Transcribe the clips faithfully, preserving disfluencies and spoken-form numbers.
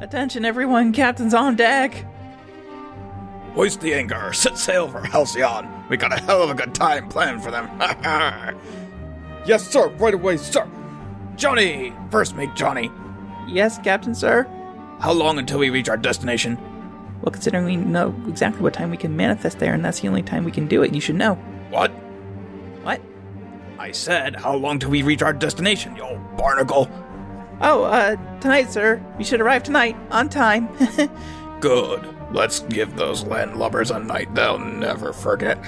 Attention everyone, Captain's on deck! Hoist the anchor, set sail for Halcyon. We got a hell of a good time planned for them. Yes, sir, right away, sir. Johnny! First mate, Johnny. Yes, Captain, sir? How long until we reach our destination? Well, considering we know exactly what time we can manifest there, and that's the only time we can do it, you should know. What? What? I said, how long till we reach our destination, you old barnacle? Oh, uh, tonight, sir. We should arrive tonight, on time. Good. Let's give those landlubbers a night they'll never forget.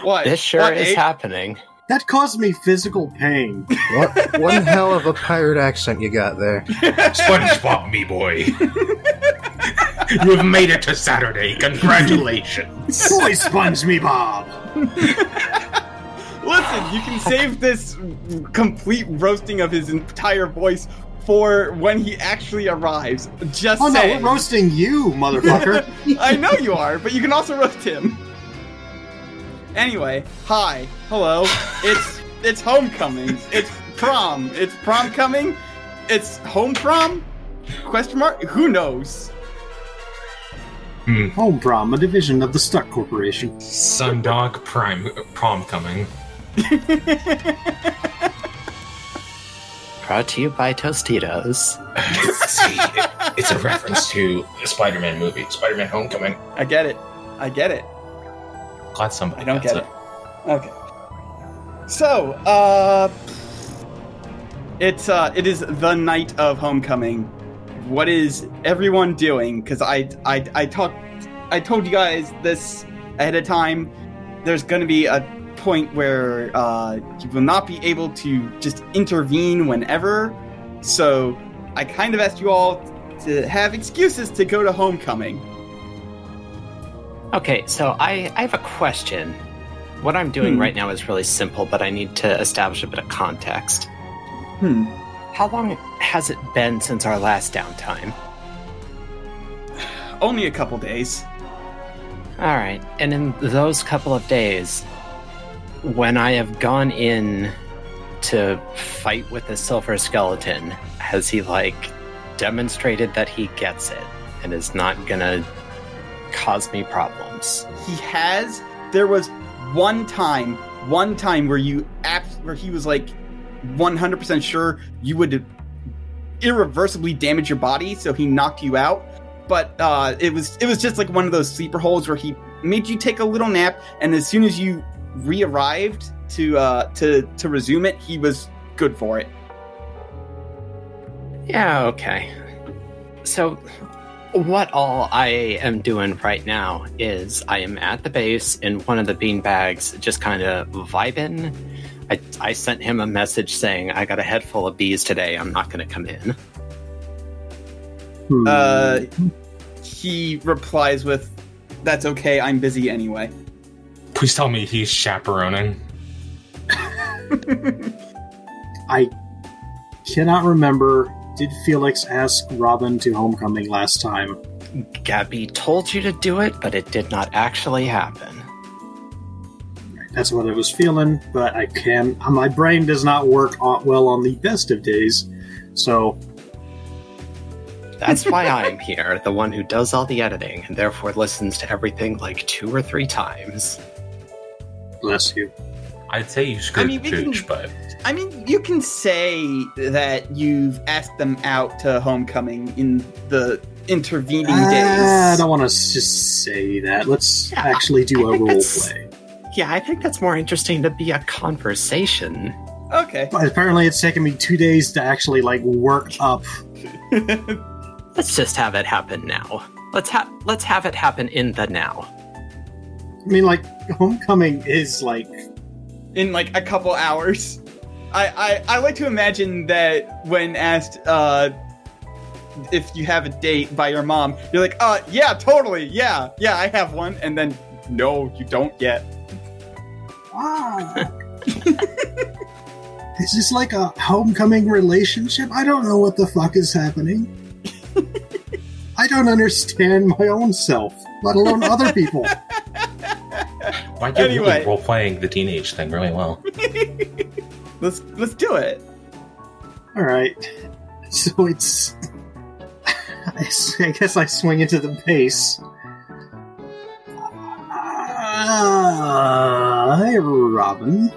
What? This sure what is eight? happening. That caused me physical pain. What? One hell of a pirate accent you got there. SpongeBob, me boy. You've made it to Saturday. Congratulations. Boy, Sponge me, Bob. Listen, you can save this complete roasting of his entire voice for when he actually arrives. Just oh, saying. Oh, no, we're roasting you, motherfucker. I know you are, but you can also roast him. Anyway, hi, hello, it's it's homecoming, it's prom, it's prom coming, it's home prom? Question mark? Who knows? Hmm. Home Prom, a division of the Stuck Corporation. Sundog Prime, prom coming. Brought to you by Tostitos. See, it, it's a reference to the Spider-Man movie, Spider-Man: Homecoming. I get it. I get it. Glad somebody I don't gets get it. it. Okay. So, uh, it's uh, it is the night of Homecoming. What is everyone doing? Because I I I talked, I told you guys this ahead of time. There's going to be a point where uh, you will not be able to just intervene whenever. So I kind of asked you all to have excuses to go to Homecoming. Okay, so I, I have a question. What I'm doing hmm. right now is really simple, but I need to establish a bit of context. Hmm. How long has it been since our last downtime? Only a couple days. All right, and in those couple of days, when I have gone in to fight with the Silver Skeleton, has he, like, demonstrated that he gets it and is not gonna cause me problems? He has. There was one time, one time where you, abs- where he was like one hundred percent sure you would irreversibly damage your body, so he knocked you out. But uh, it was, it was just like one of those sleeper holes where he made you take a little nap, and as soon as you re-arrived to uh, to to resume it, he was good for it. Yeah. Okay. So. What all I am doing right now is I am at the base in one of the beanbags, just kind of vibing. I, I sent him a message saying, I got a head full of bees today. I'm not going to come in. Uh, he replies with, that's okay. I'm busy anyway. Please tell me he's chaperoning. I cannot remember... Did Felix ask Robin to homecoming last time? Gabby told you to do it, but it did not actually happen. That's what I was feeling, but I can. My brain does not work well on the best of days, so. That's why I'm here, the one who does all the editing, and therefore listens to everything like two or three times. Bless you. I'd say you should I mean, pooch, can, but... I mean, you can say that you've asked them out to homecoming in the intervening uh, days. I don't want to just say that. Let's yeah, actually do I a role play. Yeah, I think that's more interesting to be a conversation. Okay. But apparently it's taken me two days to actually, like, work up. Let's just have it happen now. Let's ha- Let's have it happen in the now. I mean, like, homecoming is, like... in like a couple hours. I, I, I like to imagine that when asked uh, if you have a date by your mom, you're like, uh, yeah, totally, yeah, yeah, I have one. And then, no, you don't yet. Wow. Is this like a homecoming relationship? I don't know what the fuck is happening. I don't understand my own self, let alone other people. Why do you anyway. Role playing the teenage thing really well? let's let's do it. All right. So it's. I guess I swing into the base. Uh, hey, Robin.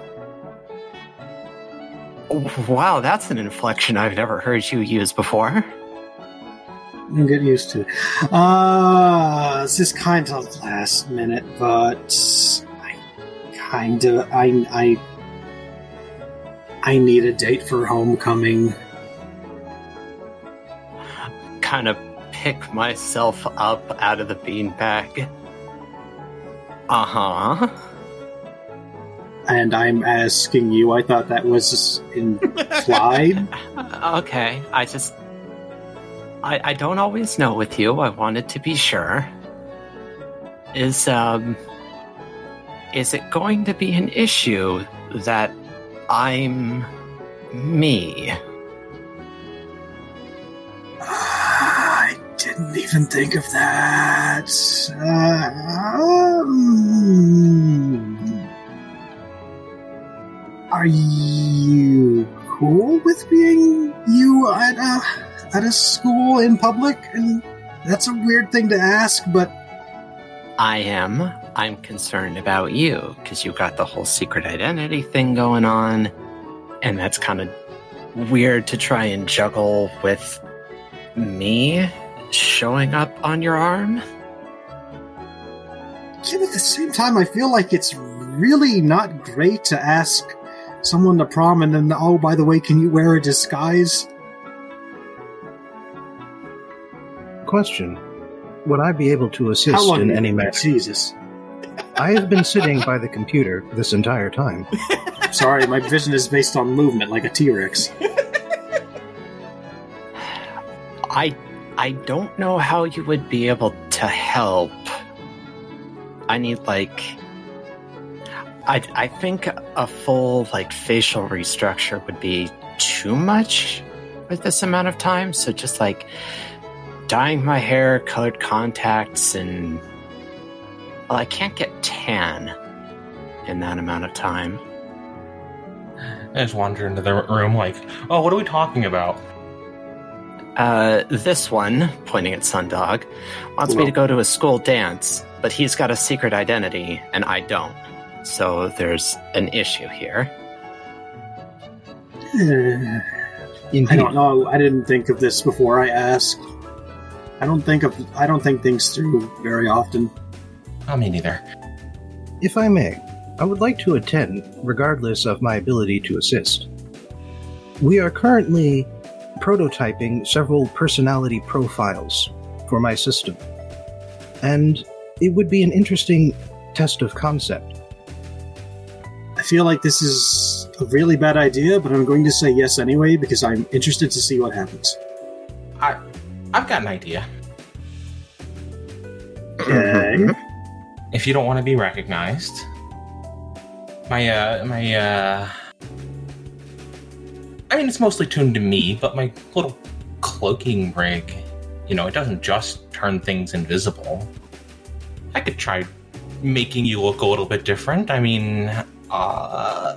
Wow, that's an inflection I've never heard you use before. I'm getting used to it. Uh, this is kind of last minute, but I kind of I I I need a date for homecoming. Kind of pick myself up out of the beanbag. Uh huh. And I'm asking you. I thought that was implied. Okay, I just. I, I don't always know with you. I wanted to be sure. Is um, is it going to be an issue that I'm me? I didn't even think of that. Um, are you cool with being you at a... at a school in public? And that's a weird thing to ask, but... I am. I'm concerned about you, because you got the whole secret identity thing going on, and that's kind of weird to try and juggle with me showing up on your arm. Yeah, but at the same time, I feel like it's really not great to ask someone to prom and then, oh, by the way, can you wear a disguise? Question: would I be able to assist How long in any matter? Jesus, I have been sitting by the computer this entire time. Sorry, my vision is based on movement, like a T-Rex. I, I don't know how you would be able to help. I need like, I, I think a full like facial restructure would be too much with this amount of time. So just like. Dyeing my hair, colored contacts, and... Well, I can't get tan in that amount of time. I just wander into the room like, oh, what are we talking about? Uh, this one, pointing at Sundog, wants Whoa. me to go to a school dance, but he's got a secret identity, and I don't. So there's an issue here. I don't know. I didn't think of this before I asked. I don't think of I don't think things through very often. Oh, me neither. If I may, I would like to attend, regardless of my ability to assist. We are currently prototyping several personality profiles for my system, and it would be an interesting test of concept. I feel like this is a really bad idea, but I'm going to say yes anyway because I'm interested to see what happens. I. I've got an idea. Okay. If you don't want to be recognized, my, uh, my, uh, I mean, it's mostly tuned to me, but my little cloaking rig, you know, it doesn't just turn things invisible. I could try making you look a little bit different. I mean, uh,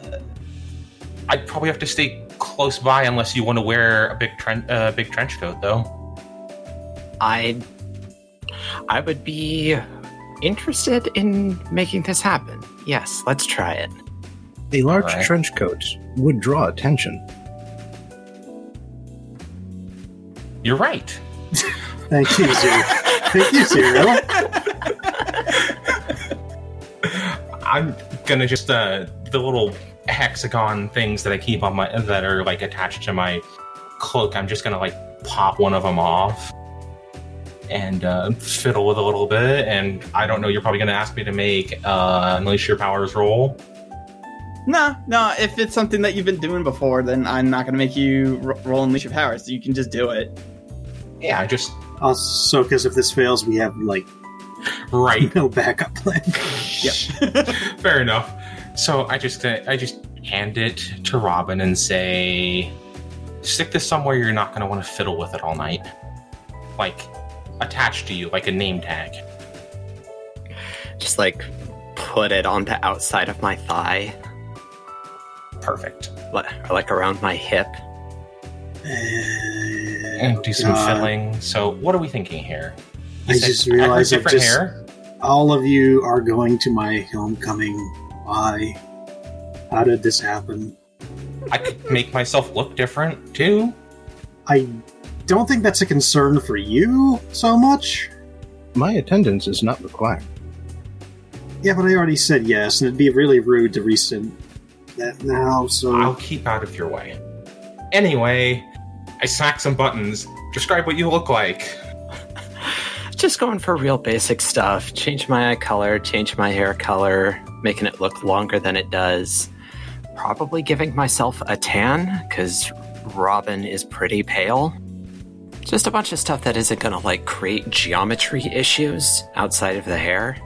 I'd probably have to stay close by unless you want to wear a big, tren- uh, big trench coat, though. I I would be interested in making this happen. Yes, let's try it. A large right. trench coat would draw attention. You're right. Thank you, Zero. Thank you, Zero. I'm gonna just uh, the little hexagon things that I keep on my that are like attached to my cloak. I'm just gonna like pop one of them off. And uh, fiddle with a little bit, and I don't know. You're probably going to ask me to make uh, unleash your powers roll. No, no. If it's something that you've been doing before, then I'm not going to make you ro- roll unleash your powers. So you can just do it. Yeah, I just also because if this fails, we have like right no backup plan. Yep, fair enough. So I just uh, I just hand it to Robin and say, stick this somewhere you're not going to want to fiddle with it all night, like. Attached to you like a name tag. Just like put it on the outside of my thigh. Perfect. Like around my hip. And do some uh, filling. So what are we thinking here? You I just realized I've just... Hair? All of you are going to my homecoming. Why? How did this happen? I could make myself look different, too. I don't think that's a concern for you so much. My attendance is not required. Yeah, but I already said yes, and it'd be really rude to rescind that now, so... I'll keep out of your way. Anyway, I smack some buttons. Describe what you look like. Just going for real basic stuff. Change my eye color, change my hair color, making it look longer than it does. Probably giving myself a tan, because Robin is pretty pale. Just a bunch of stuff that isn't going to, like, create geometry issues outside of the hair.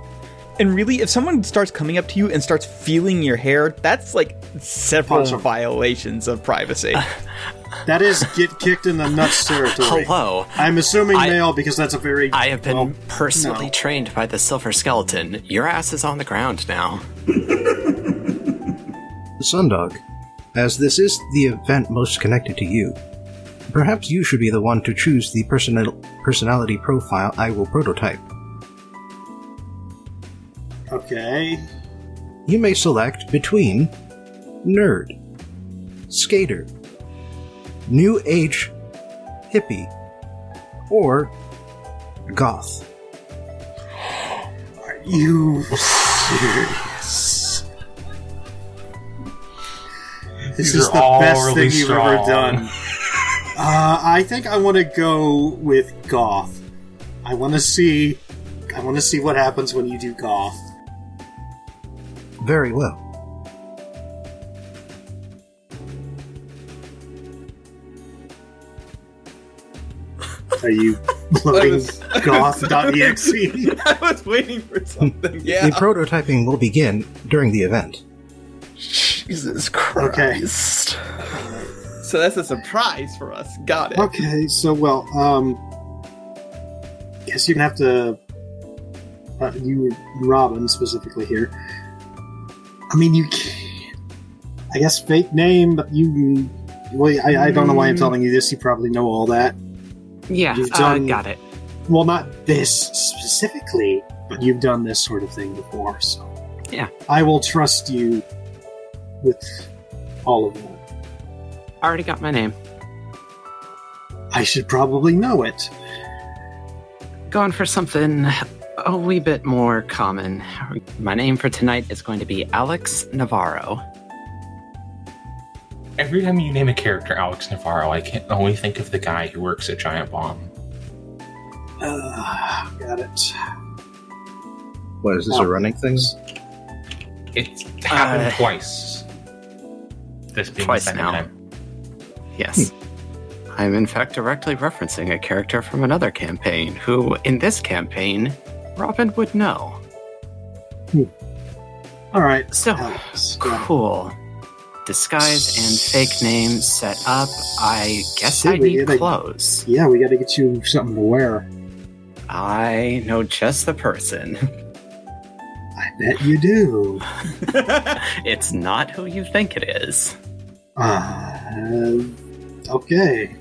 And really, if someone starts coming up to you and starts feeling your hair, that's, like, several awesome. violations of privacy. That is get kicked in the nuts territory. Hello. I'm assuming I, male because that's a very... I have been well, personally no. trained by the Silver Skeleton. Your ass is on the ground now. Sundog, as this is the event most connected to you, perhaps you should be the one to choose the personal personality profile I will prototype. Okay. You may select between nerd, skater, new age, hippie, or goth. Are you serious? This These is the best really thing strong. you've ever done. uh, I think I want to go with goth. I want to see. I want to see what happens when you do goth. Very well. Are you loading goth dot E X E? I was waiting for something, yeah. The prototyping will begin during the event. Jesus Christ. Okay. So that's a surprise for us. Got it. Okay, so, well, um... guess you're gonna have to... Uh, you, Robin, specifically here... I mean, you can't. I guess fake name, but you... Well, I, I don't know why I'm telling you this. You probably know all that. Yeah, I uh, got it. Well, not this specifically, but you've done this sort of thing before, so... Yeah. I will trust you with all of that. I already got my name. I should probably know it. Going for something... a wee bit more common. My name for tonight is going to be Alex Navarro. Every time you name a character Alex Navarro, I can only think of the guy who works at Giant Bomb. Uh, got it. What, is this oh. a running thing? It's happened uh, twice. This being twice the second now. Time. Yes. Hmm. I'm in fact directly referencing a character from another campaign, who, in this campaign... Robin would know. Hmm. All right. So, Alex. Cool. Disguise and fake name set up. I guess Shit, I need gotta, clothes. Yeah, we gotta get you something to wear. I know just the person. I bet you do. It's not who you think it is. Uh, okay.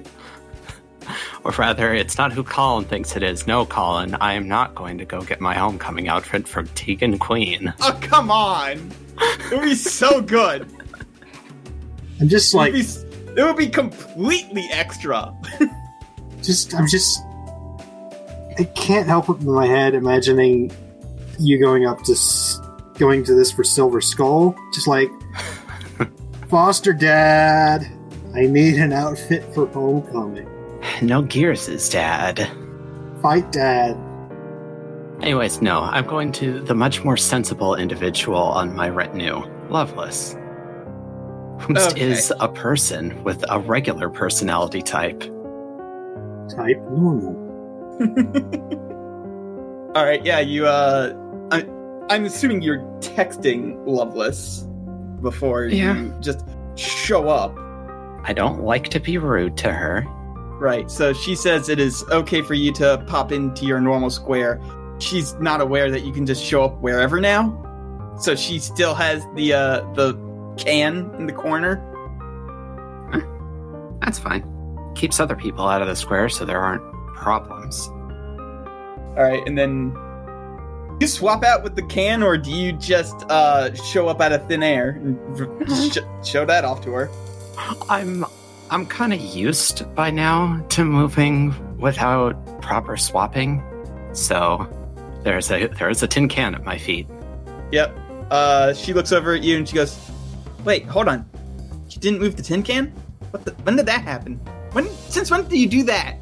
Or rather, it's not who Colin thinks it is. No, Colin, I am not going to go get my homecoming outfit from Tegan Queen. Oh, come on! It would be so good! I'm just like... It would be, it would be completely extra! just, I'm just... I can't help it in my head imagining you going up to... going to this for Silver Skull. Just like, foster dad, I need an outfit for homecoming. No Gears is dad. Fight dad. Anyways, no, I'm going to the much more sensible individual on my retinue, Loveless. Who okay. is a person with a regular personality type. Type normal. Alright, yeah, you, uh... I, I'm assuming you're texting Loveless before yeah. you just show up. I don't like to be rude to her. Right, so she says it is okay for you to pop into your normal square. She's not aware that you can just show up wherever now. So she still has the uh, the can in the corner. Huh. That's fine. Keeps other people out of the square so there aren't problems. All right, and then you swap out with the can, or do you just uh, show up out of thin air and sh- show that off to her? I'm I'm kind of used by now to moving without proper swapping, so there's a there's a tin can at my feet. Yep. Uh, she looks over at you and she goes, "Wait, hold on. You didn't move the tin can? What the, when did that happen? When? Since when did you do that?"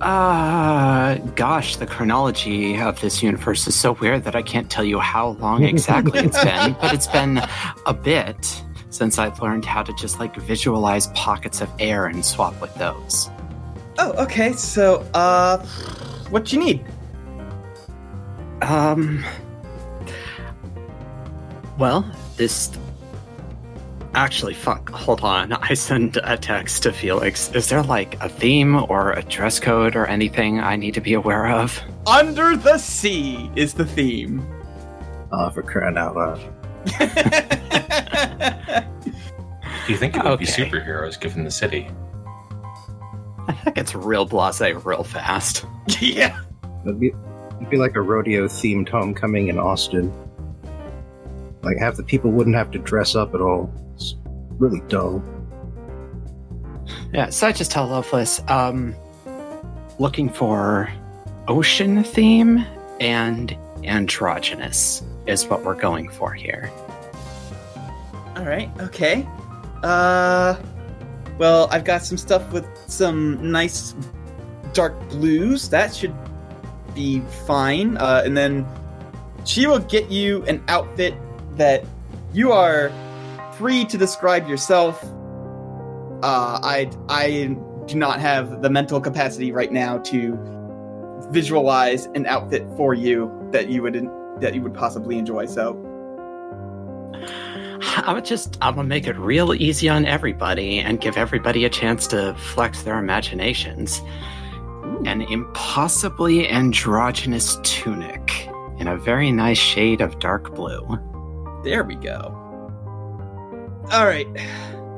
Uh, gosh, the chronology of this universe is so weird that I can't tell you how long exactly it's been, but it's been a bit since I've learned how to just, like, visualize pockets of air and swap with those. Oh, okay, so, uh, what you need? Um, well, this... Actually, fuck, hold on. I send a text to Felix. Is there, like, a theme or a dress code or anything I need to be aware of? Under the sea is the theme. Oh, for crying out loud. You think it would okay. be superheroes given the city? I think it's real blasé real fast. Yeah. It'd be, it'd be like a rodeo-themed homecoming in Austin. Like, half the people wouldn't have to dress up at all. It's really dull. Yeah, so I just tell Loveless, um, looking for ocean theme and androgynous is what we're going for here. All right, okay. Uh, well, I've got some stuff with some nice dark blues. That should be fine. Uh, and then she will get you an outfit that you are free to describe yourself. Uh, I I do not have the mental capacity right now to visualize an outfit for you that you would that you would possibly enjoy. So I would just I'm gonna make it real easy on everybody and give everybody a chance to flex their imaginations. Ooh. An impossibly androgynous tunic in a very nice shade of dark blue. There we go. All right.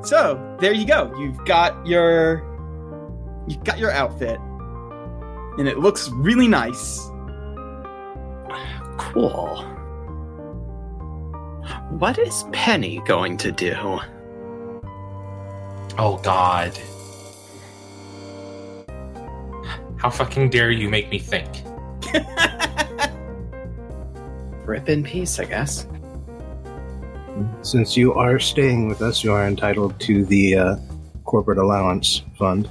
So, there you go. You've got your you've got your outfit. And it looks really nice. Cool. What is Penny going to do? Oh god. How fucking dare you make me think? Rip in peace, I guess. Since you are staying with us, you are entitled to the uh, corporate allowance fund.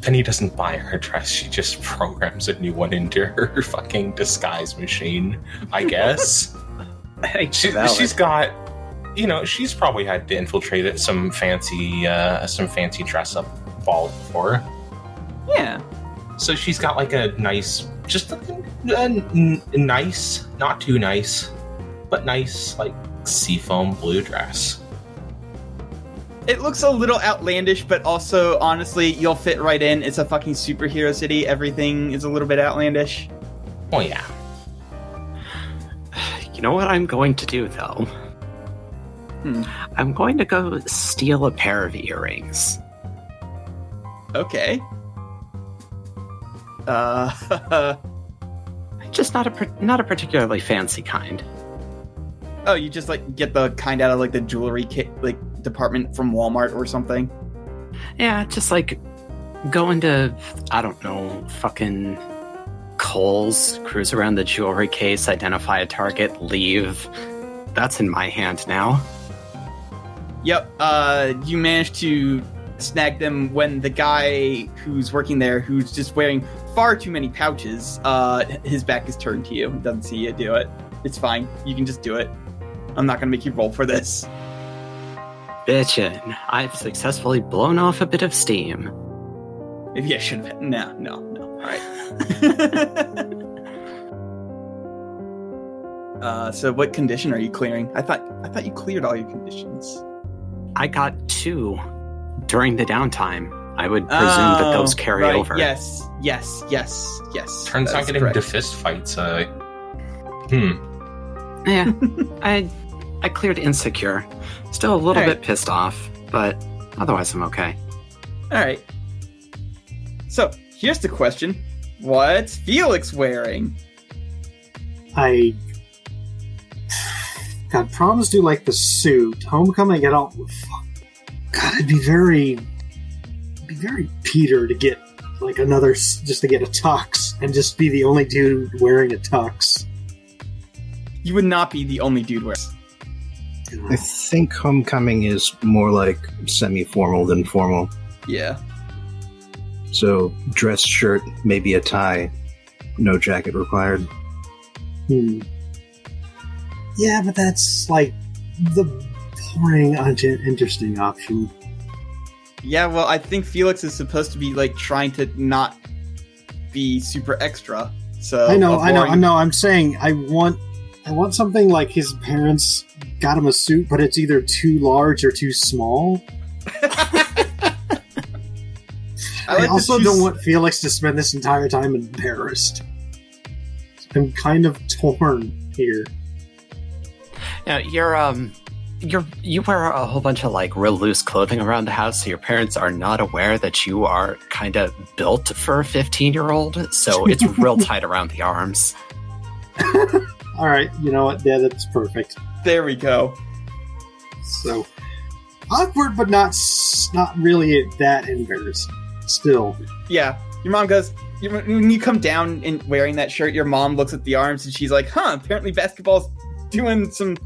Penny doesn't buy her dress. She just programs a new one into her fucking disguise machine, I guess. she, she's got, you know, she's probably had to infiltrate at some fancy, uh, some fancy dress-up ball before. Yeah. So she's got, like, a nice, just a, a n- nice, not too nice... but nice, like, seafoam blue dress. It looks a little outlandish, but also, honestly, you'll fit right in. It's a fucking superhero city. Everything is a little bit outlandish. Oh, yeah. You know what I'm going to do, though? Hmm. I'm going to go steal a pair of earrings. Okay. Uh... Just not a, not a particularly fancy kind. Oh, you just, like, get the kind out of, like, the jewelry kit, like, department from Walmart or something? Yeah, just, like, go into, I don't know, fucking Kohl's, cruise around the jewelry case, identify a target, leave. That's in my hand now. Yep, uh, you managed to snag them when the guy who's working there, who's just wearing far too many pouches, uh, his back is turned to you. Doesn't see you do it. It's fine. You can just do it. I'm not going to make you roll for this. Bitchin', I've successfully blown off a bit of steam. Maybe I should have... No, no, no. All right. uh, so what condition are you clearing? I thought I thought you cleared all your conditions. I got two during the downtime. I would presume oh, that those carry right. over. Yes, yes, yes, yes. Turns out getting correct. Into fist fights, uh... Hmm. Yeah. I I cleared insecure. Still a little right. bit pissed off, but otherwise I'm okay. All right. So here's the question: what's Felix wearing? I. God, proms do like the suit. Homecoming, I don't. God, it'd be very, it'd be very Peter to get like another, just to get a tux and just be the only dude wearing a tux. You would not be the only dude wearing. I think Homecoming is more like semi-formal than formal. Yeah. So dress shirt, maybe a tie, no jacket required. Hmm. Yeah, but that's, like, the boring, uninteresting option. Yeah, well, I think Felix is supposed to be, like, trying to not be super extra, so... I know, I know, I know, I'm saying I want I want something like his parents got him a suit, but it's either too large or too small. I, I also don't want Felix to spend this entire time embarrassed. I'm kind of torn here. Now, you're, um, you're, you wear a whole bunch of, like, real loose clothing around the house, so your parents are not aware that you are kind of built for a fifteen-year-old, so it's real tight around the arms. All right, you know what? Yeah, that's perfect. There we go. So, awkward, but not not really that embarrassing. Still. Yeah, your mom goes... When you come down in wearing that shirt, your mom looks at the arms, and she's like, huh, apparently basketball's doing some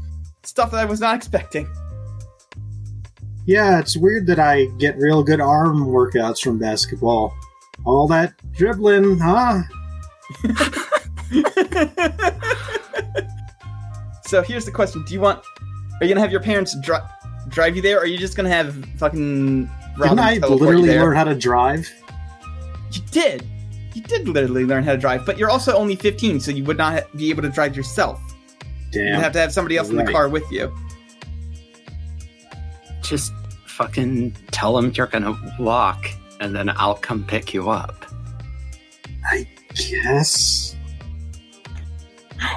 stuff that I was not expecting. Yeah, it's weird that I get real good arm workouts from basketball. All that dribbling, huh? So here's the question. Do you want... Are you going to have your parents dri- drive you there, or are you just going to have fucking... Robin Didn't I literally learn how to drive? You did. You did literally learn how to drive, but you're also only fifteen, so you would not be able to drive yourself. Damn. You'd have to have somebody else right. in the car with you. Just fucking tell them you're gonna walk, and then I'll come pick you up. I guess.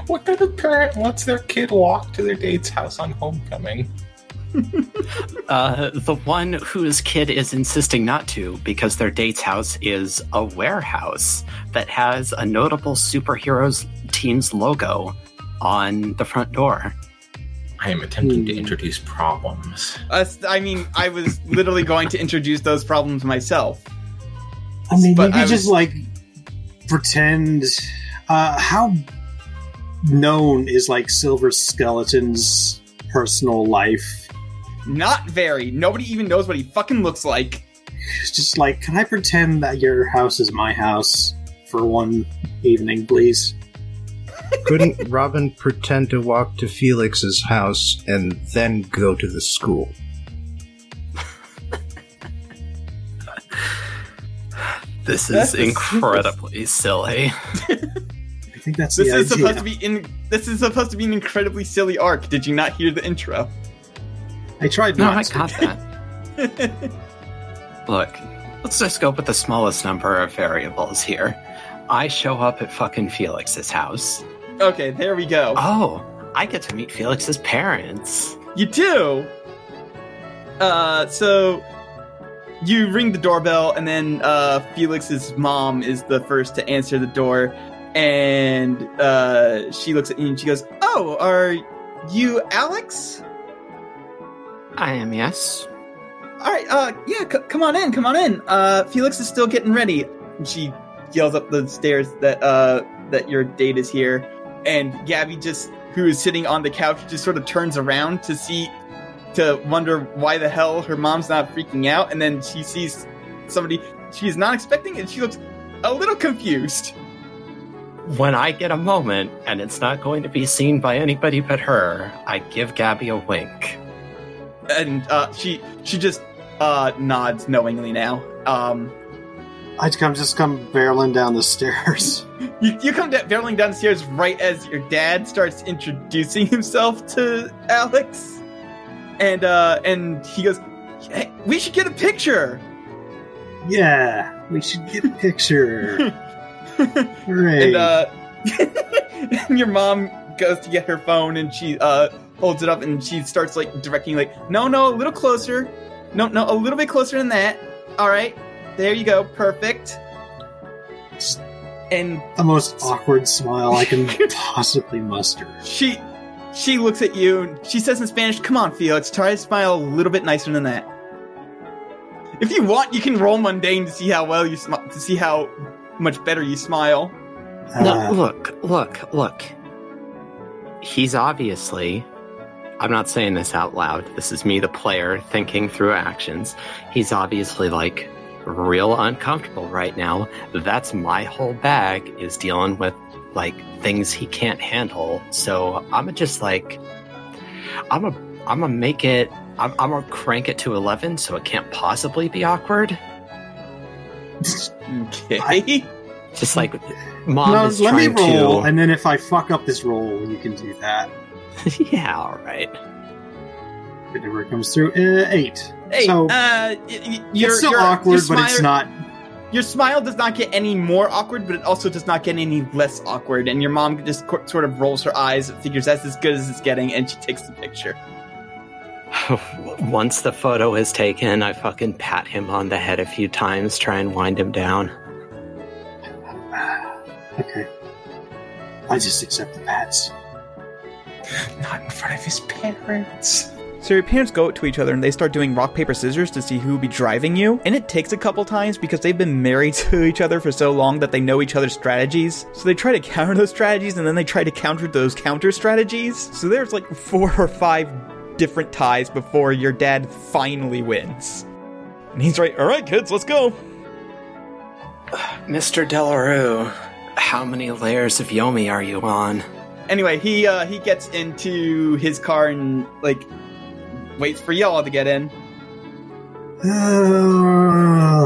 What kind of parent lets their kid walk to their date's house on homecoming? uh, the one whose kid is insisting not to, because their date's house is a warehouse that has a notable superheroes team's logo on the front door. I am attempting to introduce problems. Uh, I mean, I was literally going to introduce those problems myself. I mean, but maybe I just was... like pretend. Uh, how known is like Silver Skeleton's personal life? Not very. Nobody even knows what he fucking looks like. It's just like, can I pretend that your house is my house for one evening, please? Couldn't Robin pretend to walk to Felix's house and then go to the school? This is incredibly silly. I think that's the this idea. Is supposed to be in, this is supposed to be an incredibly silly arc. Did you not hear the intro? I tried not. No, I got that. Look, let's just go with the smallest number of variables here. I show up at fucking Felix's house. Okay, there we go. Oh, I get to meet Felix's parents. You do? Uh, so you ring the doorbell, and then uh, Felix's mom is the first to answer the door, and uh, she looks at you and she goes, oh, are you Alex? I am, yes. All right, uh, yeah, c- come on in, come on in. Uh, Felix is still getting ready. She... yells up the stairs that uh, that your date is here, and Gabby, just who is sitting on the couch, just sort of turns around to see, to wonder why the hell her mom's not freaking out, and then she sees somebody she's not expecting, and she looks a little confused. When I get a moment, and it's not going to be seen by anybody but her, I give Gabby a wink. And uh, she she just uh, nods knowingly now. Um... I come, just come barreling down the stairs. You, you come da- barreling down the stairs right as your dad starts introducing himself to Alex. And uh, and he goes, hey, we should get a picture. Yeah, we should get a picture. Hooray. And, uh, and your mom goes to get her phone and she uh, holds it up and she starts like directing like, no, no, a little closer. No, no, a little bit closer than that. All right. There you go. Perfect. And the most awkward smile I can possibly muster. She she looks at you and she says in Spanish, come on, Felix, try to smile a little bit nicer than that. If you want, you can roll mundane to see how well you smile, to see how much better you smile. Uh, no, look, look, look. He's obviously, I'm not saying this out loud. This is me, the player, thinking through actions. He's obviously like real uncomfortable right now. That's my whole bag is dealing with like things he can't handle. So I'm gonna just like, I'm a, I'm gonna make it. I'm, I'm gonna crank it to eleven, so it can't possibly be awkward. Okay. I, just like mom no, is let trying me roll, to, and then if I fuck up this roll, you can do that. Yeah, all right. It never comes through. Uh, eight. Eight. So, uh, y- you're, it's still you're, awkward, smile, but it's not. Your smile does not get any more awkward, but it also does not get any less awkward. And your mom just co- sort of rolls her eyes, figures that's as good as it's getting, and she takes the picture. Once the photo is taken, I fucking pat him on the head a few times, try and wind him down. Okay. I just accept the pats. Not in front of his parents. So your parents go to each other and they start doing rock, paper, scissors to see who will be driving you. And it takes a couple times because they've been married to each other for so long that they know each other's strategies. So they try to counter those strategies and then they try to counter those counter strategies. So there's like four or five different ties before your dad finally wins. And he's right, all right, kids, let's go. Mister Delarue, how many layers of Yomi are you on? Anyway, he uh, he gets into his car and, like, waits for y'all to get in. Uh,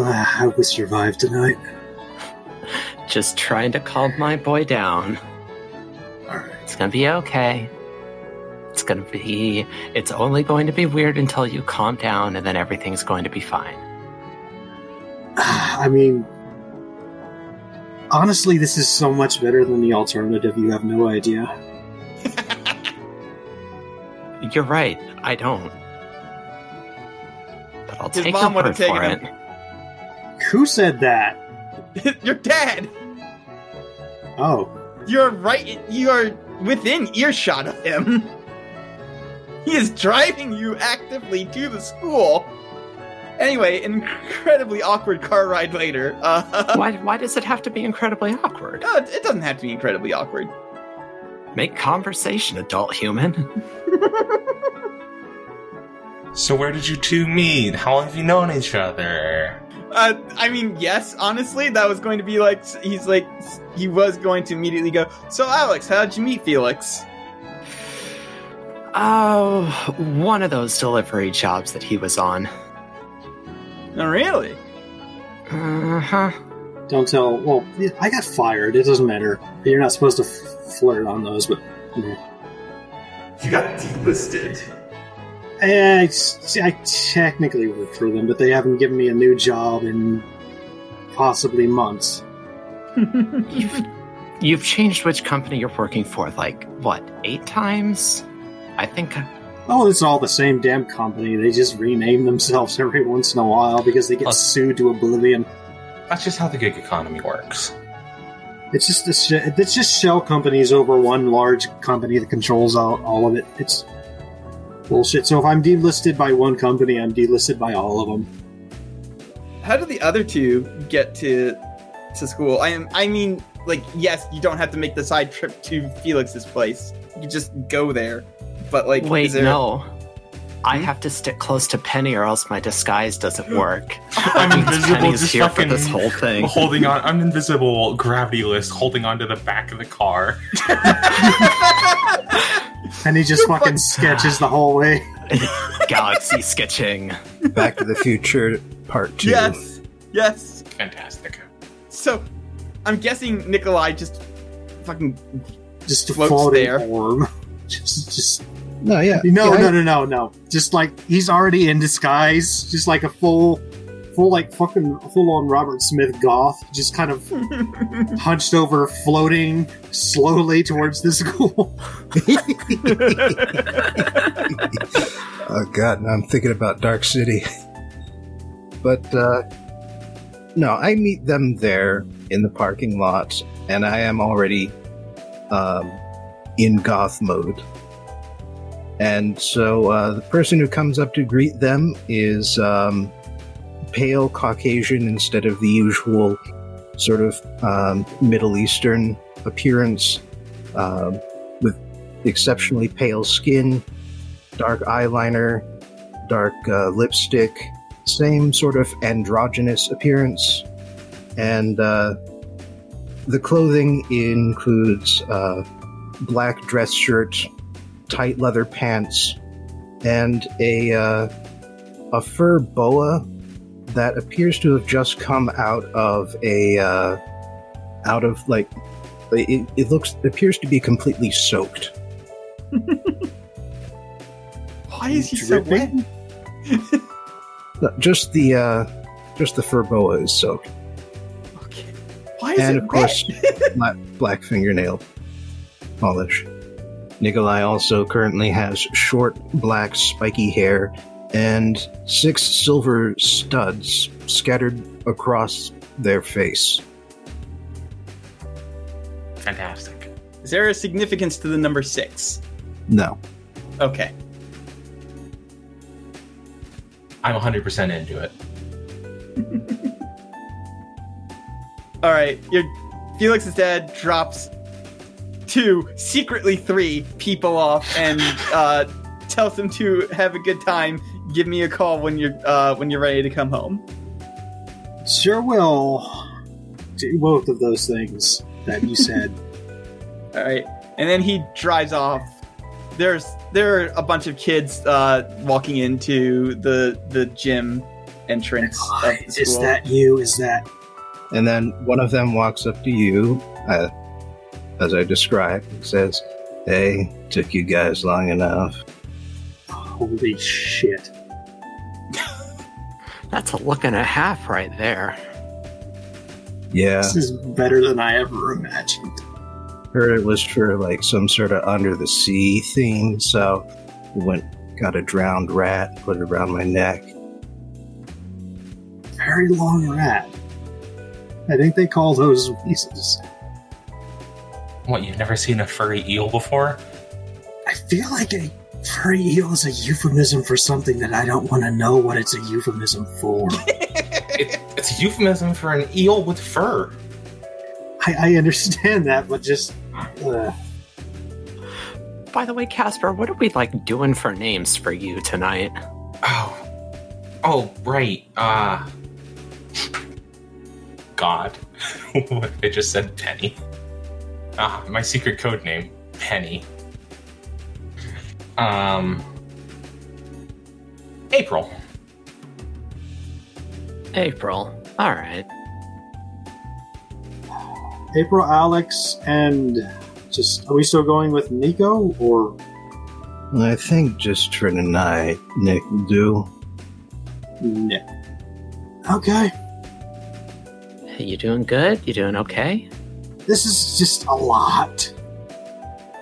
I hope we survive tonight. Just trying to calm my boy down. All right. It's gonna be okay. It's gonna be... It's only going to be weird until you calm down, and then everything's going to be fine. I mean... Honestly, this is so much better than the alternative. You have no idea. You're right. I don't. But I'll His take mom your word for it. Him. Who said that? Your dad. Oh. You're right. You are within earshot of him. He is driving you actively to the school. Anyway, incredibly awkward car ride later. Uh, why Why does it have to be incredibly awkward? No, it, it doesn't have to be incredibly awkward. Make conversation, adult human. So where did you two meet? How long have you known each other? Uh, I mean, yes, honestly, that was going to be like... He's like... He was going to immediately go, so Alex, how'd you meet Felix? Oh, one of those delivery jobs that he was on. Oh, really? Uh-huh. Don't tell... Well, I got fired. It doesn't matter. You're not supposed to f- flirt on those, but... Yeah. You got delisted. I, I technically work for them, but they haven't given me a new job in possibly months. you've, you've changed which company you're working for, like, what, eight times? I think... Oh, it's all the same damn company. They just rename themselves every once in a while because they get Plus, sued to oblivion. That's just how the gig economy works. It's just a, it's just shell companies over one large company that controls all, all of it. It's bullshit. So if I'm delisted by one company, I'm delisted by all of them. How do the other two get to to school? I am. I mean, like, yes, you don't have to make the side trip to Felix's place. You just go there. But like, wait, there... no. I have to stick close to Penny, or else my disguise doesn't work. I'm invisible. Penny's just here fucking for this whole thing. Holding on, I'm invisible. Gravity list, holding onto the back of the car. Penny just fucking fuck... sketches the whole way. Galaxy sketching. Back to the Future Part Two. Yes, yes. Fantastic. So, I'm guessing Nikolai just fucking just floats there. Form. Just, just no, yeah. No, yeah, no, no, no, no. Just like he's already in disguise, just like a full full like fucking full-on Robert Smith goth, just kind of hunched over, floating slowly towards this goal. Oh god, now I'm thinking about Dark City. But uh no, I meet them there in the parking lot, and I am already um in goth mode. And so uh, the person who comes up to greet them is um, pale Caucasian instead of the usual sort of um, Middle Eastern appearance, um, with exceptionally pale skin, dark eyeliner, dark uh, lipstick, same sort of androgynous appearance. And uh, the clothing includes uh, black dress shirt, tight leather pants, and a uh, a fur boa that appears to have just come out of a uh, out of like it, it looks it appears to be completely soaked. Why is he so wet? Just the uh, just the fur boa is soaked. Okay. Why is and it of wet? Course, black, black fingernail polish. Nikolai also currently has short, black, spiky hair and six silver studs scattered across their face. Fantastic. Is there a significance to the number six? No. Okay. I'm one hundred percent into it. All right. Your Felix's dad drops... two, secretly three people off, and uh, tells them to have a good time. Give me a call when you're uh, when you're ready to come home. Sure will do both of those things that you said. All right, and then he drives off. There's there are a bunch of kids uh, walking into the the gym entrance. Oh, of the school. Is that you? Is that? And then one of them walks up to you. Uh, As I described, it says, "Hey, took you guys long enough." Holy shit. That's a look and a half right there. Yeah. This is better than I ever imagined. Heard it was for, like, some sort of under-the-sea theme, so we went, got a drowned rat, put it around my neck. Very long rat. I think they call those weasels. What, you've never seen a furry eel before? I feel like a furry eel is a euphemism for something that I don't want to know what it's a euphemism for. it, it's a euphemism for an eel with fur. I, I understand that, but just... Uh. By the way, Casper, what are we, like, doing for names for you tonight? Oh. Oh, right. Uh... God. I just said Penny. Ah, my secret code name, Penny. Um, April. April. All right. April, Alex, and just are we still going with Nico or? I think just for tonight, Nick will do. Nick. Okay. Hey, you doing good? You doing okay? This is just a lot.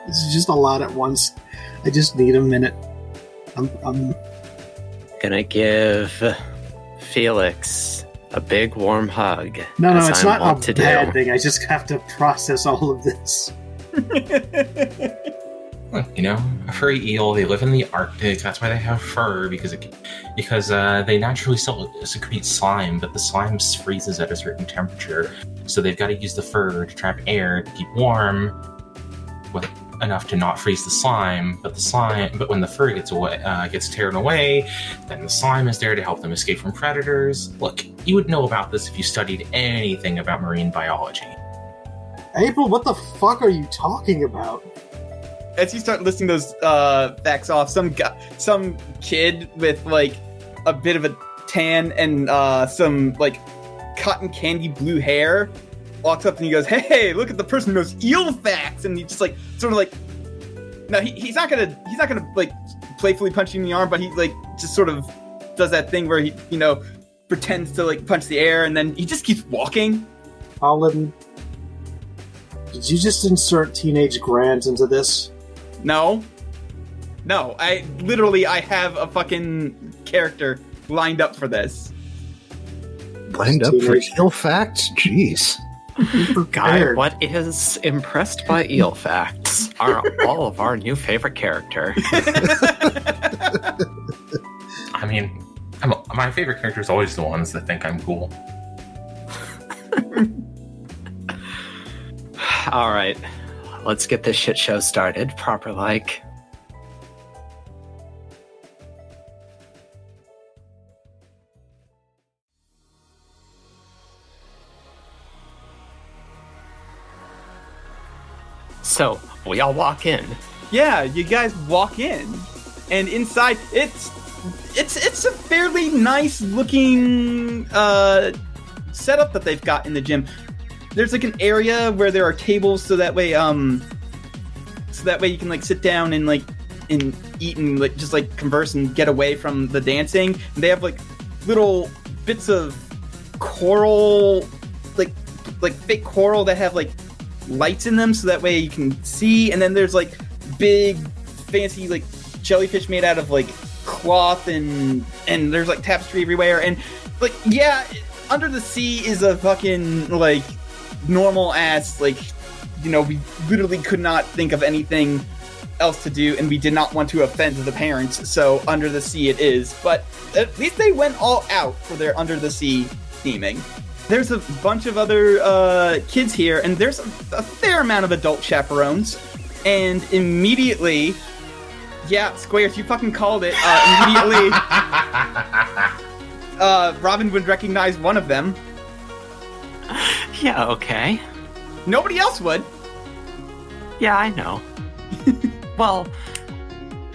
This is just a lot at once. I just need a minute. I'm, I'm gonna give Felix a big warm hug. No, no, it's I'm not a bad do. thing. I just have to process all of this. Look, you know, a furry eel. They live in the Arctic. That's why they have fur, because it, because uh, they naturally secrete slime, but the slime freezes at a certain temperature. So they've got to use the fur to trap air to keep warm, with enough to not freeze the slime. But the slime, but when the fur gets away, uh, gets torn away, then the slime is there to help them escape from predators. Look, you would know about this if you studied anything about marine biology. April, what the fuck are you talking about? As you start listing those uh, facts off, some guy, some kid with like a bit of a tan and uh, some like. cotton candy blue hair walks up and he goes, "Hey, look at the person who knows eel facts!" And he just like sort of like, no, he, he's not gonna he's not gonna like playfully punch you in the arm, but he like just sort of does that thing where he, you know, pretends to like punch the air, and then he just keeps walking. Holland, did you just insert teenage Grant into this? No. No, I literally, I have a fucking character lined up for this. Lined up for eel facts? Jeez. Forgot what is impressed by eel facts are all of our new favorite character. I mean, I'm a, my favorite character is always the ones that think I'm cool. All right, let's get this shit show started proper like. So, we all walk in. Yeah, you guys walk in. And inside, it's it's it's a fairly nice looking uh, setup that they've got in the gym. There's like an area where there are tables so that way um so that way you can like sit down and like and eat and like just like converse and get away from the dancing. And they have like little bits of coral, like like fake coral that have like lights in them so that way you can see, and then there's like big fancy like jellyfish made out of like cloth, and and there's like tapestry everywhere, and like yeah, under the sea is a fucking like normal ass, like, you know, we literally could not think of anything else to do, and we did not want to offend the parents, so under the sea it is, but at least they went all out for their under the sea theming. There's a bunch of other uh, kids here, and there's a, a fair amount of adult chaperones. And immediately, yeah, Squares, you fucking called it. Uh, immediately, uh, Robin would recognize one of them. Yeah, okay. Nobody else would. Yeah, I know. Well,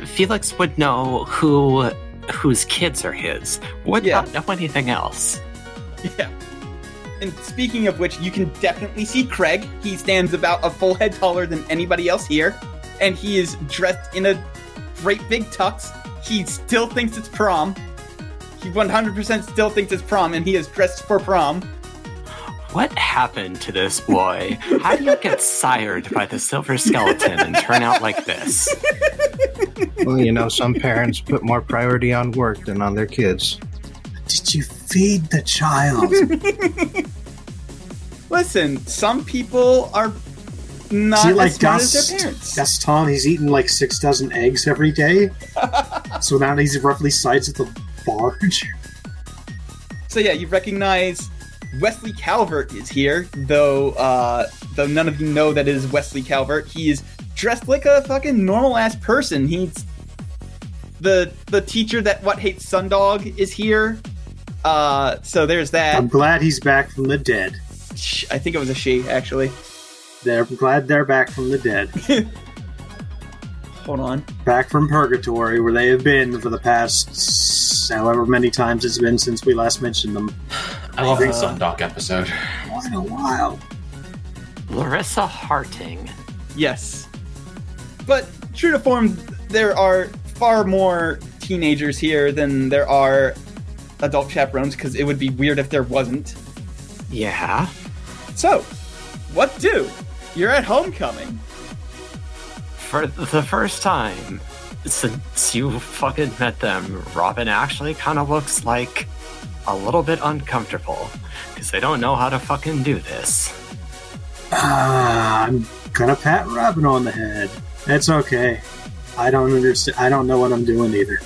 Felix would know who whose kids are his. Would yeah. not know anything else. Yeah. And speaking of which, you can definitely see Craig. He stands about a full head taller than anybody else here. And he is dressed in a great big tux. He still thinks it's prom. He one hundred percent still thinks it's prom, and he is dressed for prom. What happened to this boy? How do you get sired by the Silver Skeleton and turn out like this? Well, you know, some parents put more priority on work than on their kids. Did you feed the child? Listen, some people are not See, like as smart Gast- as their parents. Gaston, he's eating like six dozen eggs every day. So now he's roughly sides of the barge. So yeah, you recognize Wesley Calvert is here, though uh, though none of you know that it is Wesley Calvert. He is dressed like a fucking normal-ass person. He's the the teacher that what hates Sundog is here. Uh, so there's that. I'm glad he's back from the dead. I think it was a she, actually. They're glad they're back from the dead. Hold on. Back from purgatory, where they have been for the past however many times it's been since we last mentioned them. I love uh, the Sundog episode. What a while. Larissa Harting. Yes. But true to form, there are far more teenagers here than there are adult chaperones, because it would be weird if there wasn't. Yeah. So, what do? You're at homecoming. For the first time since you fucking met them, Robin actually kind of looks like a little bit uncomfortable, because they don't know how to fucking do this. Ah, uh, I'm gonna pat Robin on the head. It's okay. I don't understand. I don't know what I'm doing either.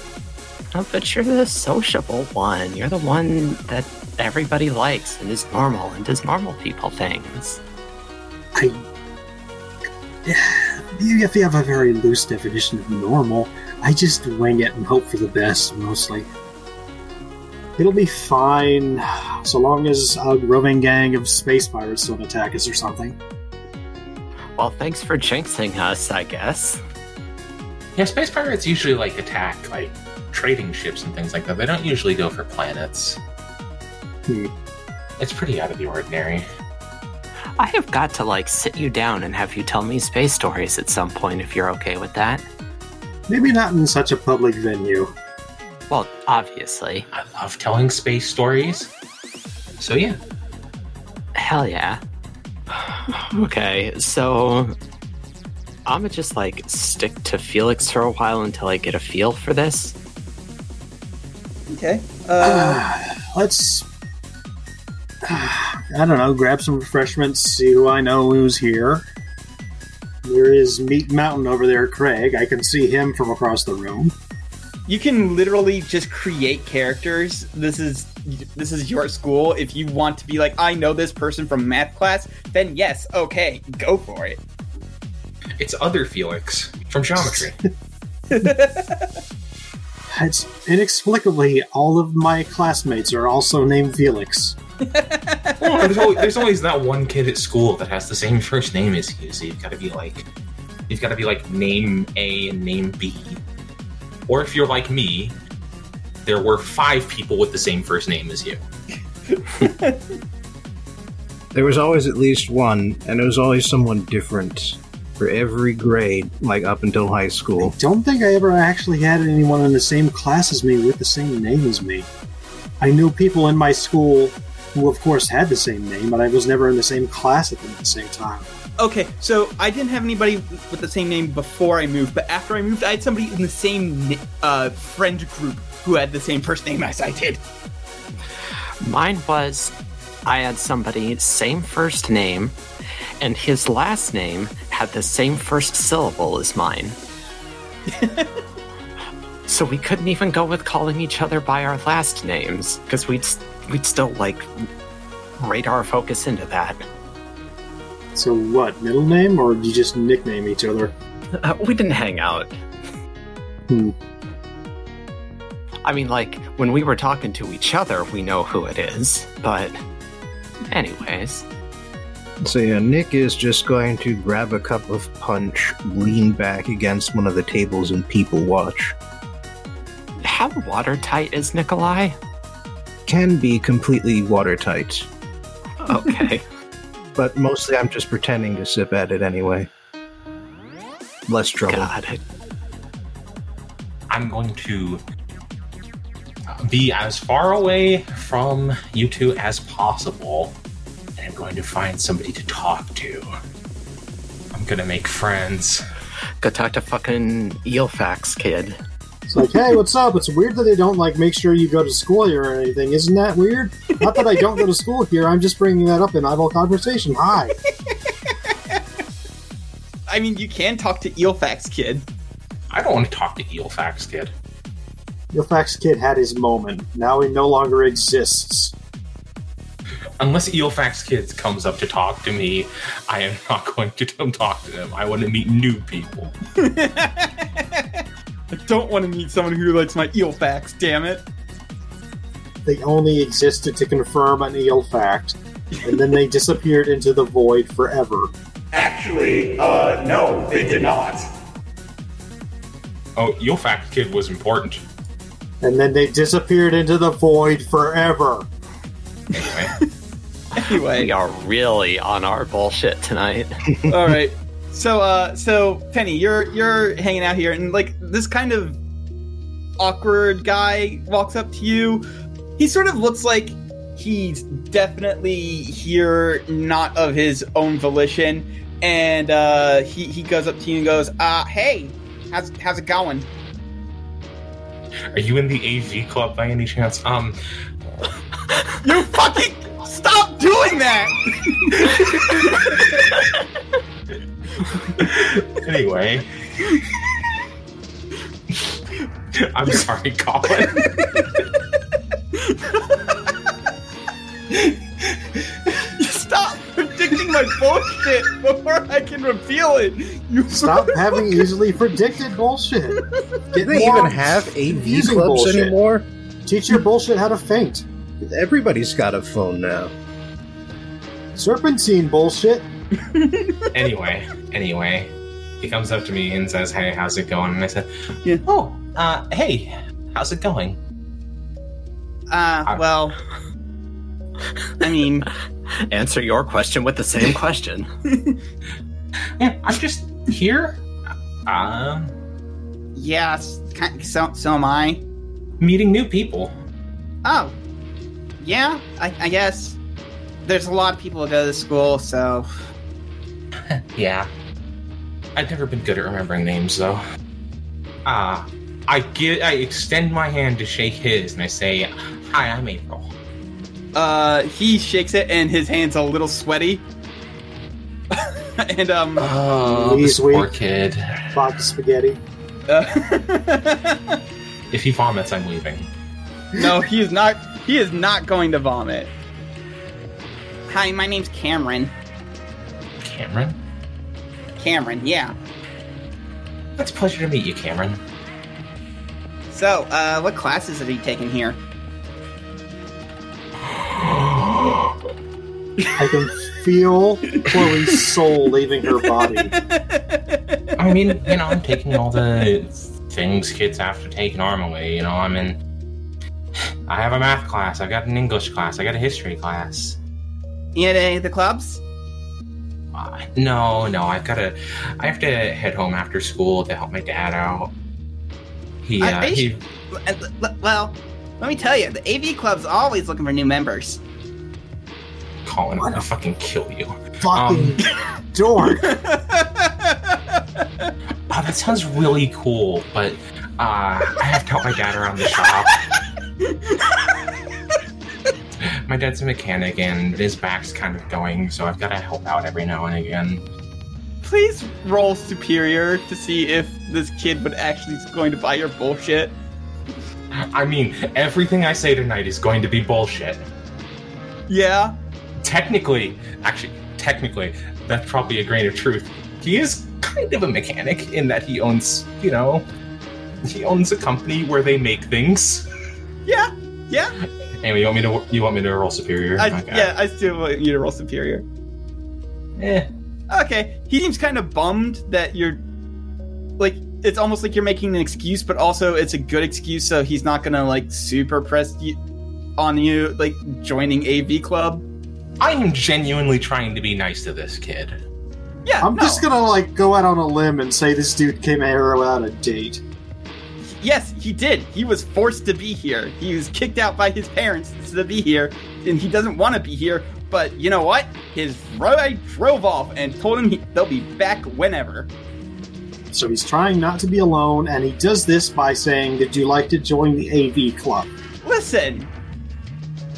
Oh, but you're the sociable one. You're the one that everybody likes and is normal and does normal people things. I... If you have a very loose definition of normal, I just wing it and hope for the best, mostly. It'll be fine, so long as a roving gang of space pirates don't attack us or something. Well, thanks for jinxing us, I guess. Yeah, space pirates usually, like, attack, like, trading ships and things like that. They don't usually go for planets. Hmm. It's pretty out of the ordinary. I have got to, like, sit you down and have you tell me space stories at some point if you're okay with that. Maybe not in such a public venue. Well, obviously. I love telling space stories. So, yeah. Hell yeah. Okay, so I'm gonna just, like, stick to Felix for a while until I get a feel for this. Okay. Uh, uh, let's... I don't know, grab some refreshments, see who I know who's here. There is Meat Mountain over there, Craig. I can see him from across the room. You can literally just create characters. This is this is your school. If you want to be like, I know this person from math class, then yes, okay, go for it. It's other Felix from geometry. It's inexplicably, all of my classmates are also named Felix. Well, there's, always, there's always that one kid at school that has the same first name as you, so you've got to be like, you've got to be like name A and name B. Or if you're like me, there were five people with the same first name as you. There was always at least one, and it was always someone different for every grade, like up until high school. I don't think I ever actually had anyone in the same class as me with the same name as me. I knew people in my school who, of course, had the same name, but I was never in the same class at them at the same time. Okay, so I didn't have anybody with the same name before I moved, but after I moved, I had somebody in the same uh, friend group who had the same first name as I did. Mine was, I had somebody, same first name, and his last name had the same first syllable as mine. So we couldn't even go with calling each other by our last names, because we'd, we'd still, like, radar focus into that. So what, middle name, or did you just nickname each other? Uh, we didn't hang out. Hmm. I mean, like, when we were talking to each other, we know who it is, but anyways. So yeah, Nick is just going to grab a cup of punch, lean back against one of the tables, and people watch. How watertight is Nikolai? Can be completely watertight. Okay. But mostly I'm just pretending to sip at it anyway. Less trouble. Got it. I'm going to be as far away from you two as possible. And I'm going to find somebody to talk to. I'm going to make friends. Go talk to fucking Eelfax kid. It's like, hey, what's up? It's weird that they don't, like, make sure you go to school here or anything. Isn't that weird? Not that I don't go to school here. I'm just bringing that up in eyeball conversation. Hi. I mean, you can talk to Eelfax Kid. I don't want to talk to Eelfax Kid. Eelfax Kid had his moment. Now he no longer exists. Unless Eelfax Kid comes up to talk to me, I am not going to talk to them. I want to meet new people. I don't want to meet someone who likes my eel facts, damn it. They only existed to confirm an eel fact, and then they disappeared into the void forever. Actually, uh, no, they did not. Oh, eel fact kid was important. And then they disappeared into the void forever. Anyway. Anyway. We are really on our bullshit tonight. All right. So, uh, so Penny, you're you're hanging out here, and like this kind of awkward guy walks up to you. He sort of looks like he's definitely here, not of his own volition, and uh, he he goes up to you and goes, "Uh, hey, how's how's it going? Are you in the A V club by any chance?" Um, you fucking stop doing that. Anyway. I'm sorry, Colin. Stop predicting my bullshit before I can reveal it. You Stop having easily predicted bullshit. Did they even have A V clubs anymore? Teach your bullshit how to faint. Everybody's got a phone now. Serpentine bullshit. anyway, anyway, he comes up to me and says, "Hey, how's it going?" And I said, yeah. "Oh, uh, hey, how's it going?" Uh, I- well, I mean, answer your question with the same question. Yeah, I'm just here. Um, uh, yeah, so so am I. meeting new people. Oh, yeah, I, I guess. There's a lot of people who go to school, so... Yeah. I've never been good at remembering names, though. Ah, uh, I give, I extend my hand to shake his, and I say, "Hi, I'm April." Uh, he shakes it, and his hand's a little sweaty. and, um... Oh, this poor kid. Box spaghetti. Uh, if he vomits, I'm leaving. No, he is not... He is not going to vomit. Hi, my name's Cameron. Cameron? Cameron, yeah. It's a pleasure to meet you, Cameron. So, uh, what classes have you taken here? I can feel Chloe's soul leaving her body. I mean, you know, I'm taking all the things kids have to take normally. You know, I'm in... I have a math class. I've got an English class. I got a history class. You had any of the clubs? Uh, no, no. I've got to... I have to head home after school to help my dad out. He, uh, uh, he... Well, let me tell you, the A V club's always looking for new members. Colin, I'm gonna fucking kill you. Fucking um, dork. Oh, that sounds really cool, but uh, I have to help my dad around the shop. My dad's a mechanic, and his back's kind of going, so I've got to help out every now and again. Please roll superior to see if this kid would actually is going to buy your bullshit. I mean, everything I say tonight is going to be bullshit. Yeah. Technically, actually, technically, that's probably a grain of truth. He is kind of a mechanic in that he owns, you know, he owns a company where they make things. Yeah, yeah. Anyway, you want me to you want me to roll superior? I, okay. Yeah, I still want you to roll superior. Eh. Okay, he seems kind of bummed that you're, like, it's almost like you're making an excuse, but also it's a good excuse, so he's not gonna, like, super press you, on you, like, joining A V Club. I am genuinely trying to be nice to this kid. Yeah, I'm no. just gonna, like, go out on a limb and say this dude came here without a date. Yes, he did. He was forced to be here. He was kicked out by his parents to be here, and he doesn't want to be here, but you know what? His ride drove off and told him he, they'll be back whenever. So he's trying not to be alone, and he does this by saying, "Would you like to join the A V Club?" Listen!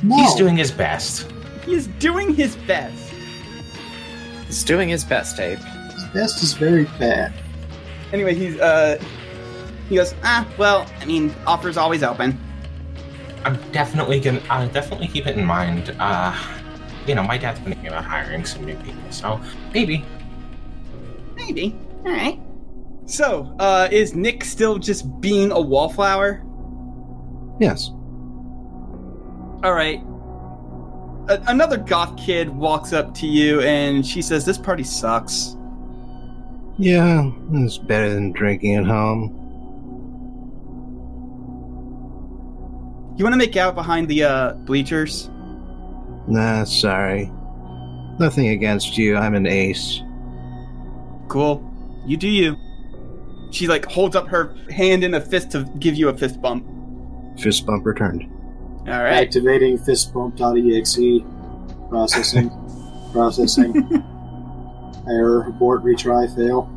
No. He's doing his best. He's doing his best. He's doing his best, Abe. His best is very bad. Anyway, he's, uh... He goes, ah, well, I mean, offer's always open. I'm definitely gonna... I'll definitely keep it in mind. Uh, you know, my dad's been thinking about hiring some new people, so maybe. Maybe. All right. So, uh, is Nick still just being a wallflower? Yes. All right. Another goth kid walks up to you, and she says, "This party sucks." Yeah, it's better than drinking at home. You want to make out behind the uh, bleachers? Nah, sorry. Nothing against you. I'm an ace. Cool. You do you. She, like, holds up her hand in a fist to give you a fist bump. Fist bump returned. All right. Activating fistbump.exe. Processing. Processing. Error. Abort. Retry. Fail.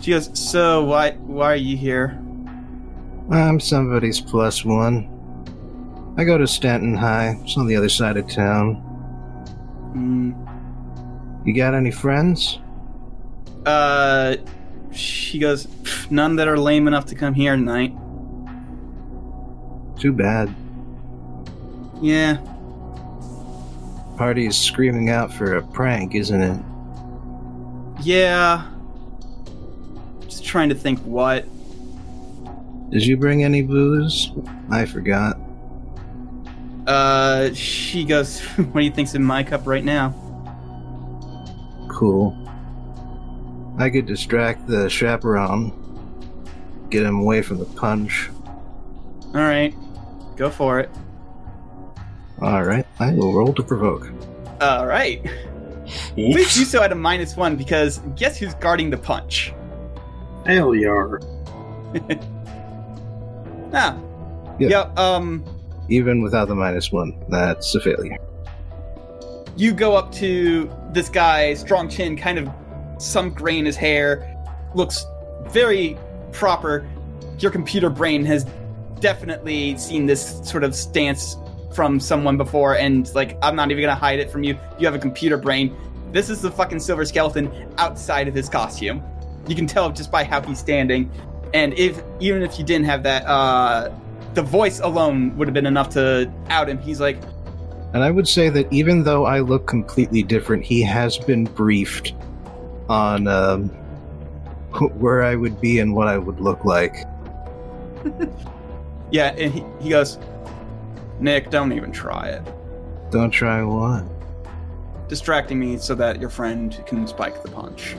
She goes, "So why why are you here?" I'm somebody's plus one. I go to Stanton High. It's on the other side of town. Mm. You got any friends? Uh... She goes, "None that are lame enough to come here tonight." Too bad. Yeah. Party is screaming out for a prank, isn't it? Yeah. Just trying to think what. Did you bring any booze? I forgot. Uh, she goes, "What do you think's in my cup right now?" Cool. I could distract the chaperone. Get him away from the punch. Alright. Go for it. Alright. I will roll to provoke. Alright. Please do so at a minus one, because guess who's guarding the punch? Hell yar. Ah. Yep. Yeah, um... Even without the minus one, that's a failure. You go up to this guy, strong chin, kind of some gray in his hair, looks very proper. Your computer brain has definitely seen this sort of stance from someone before, and, like, I'm not even going to hide it from you. You have a computer brain. This is the fucking Silver Skeleton outside of his costume. You can tell just by how he's standing. And if even if you didn't have that, uh, the voice alone would have been enough to out him. He's like... And I would say that even though I look completely different, he has been briefed on um, where I would be and what I would look like. Yeah, and he, he goes, Nick, don't even try it. Don't try what? Distracting me so that your friend can spike the punch.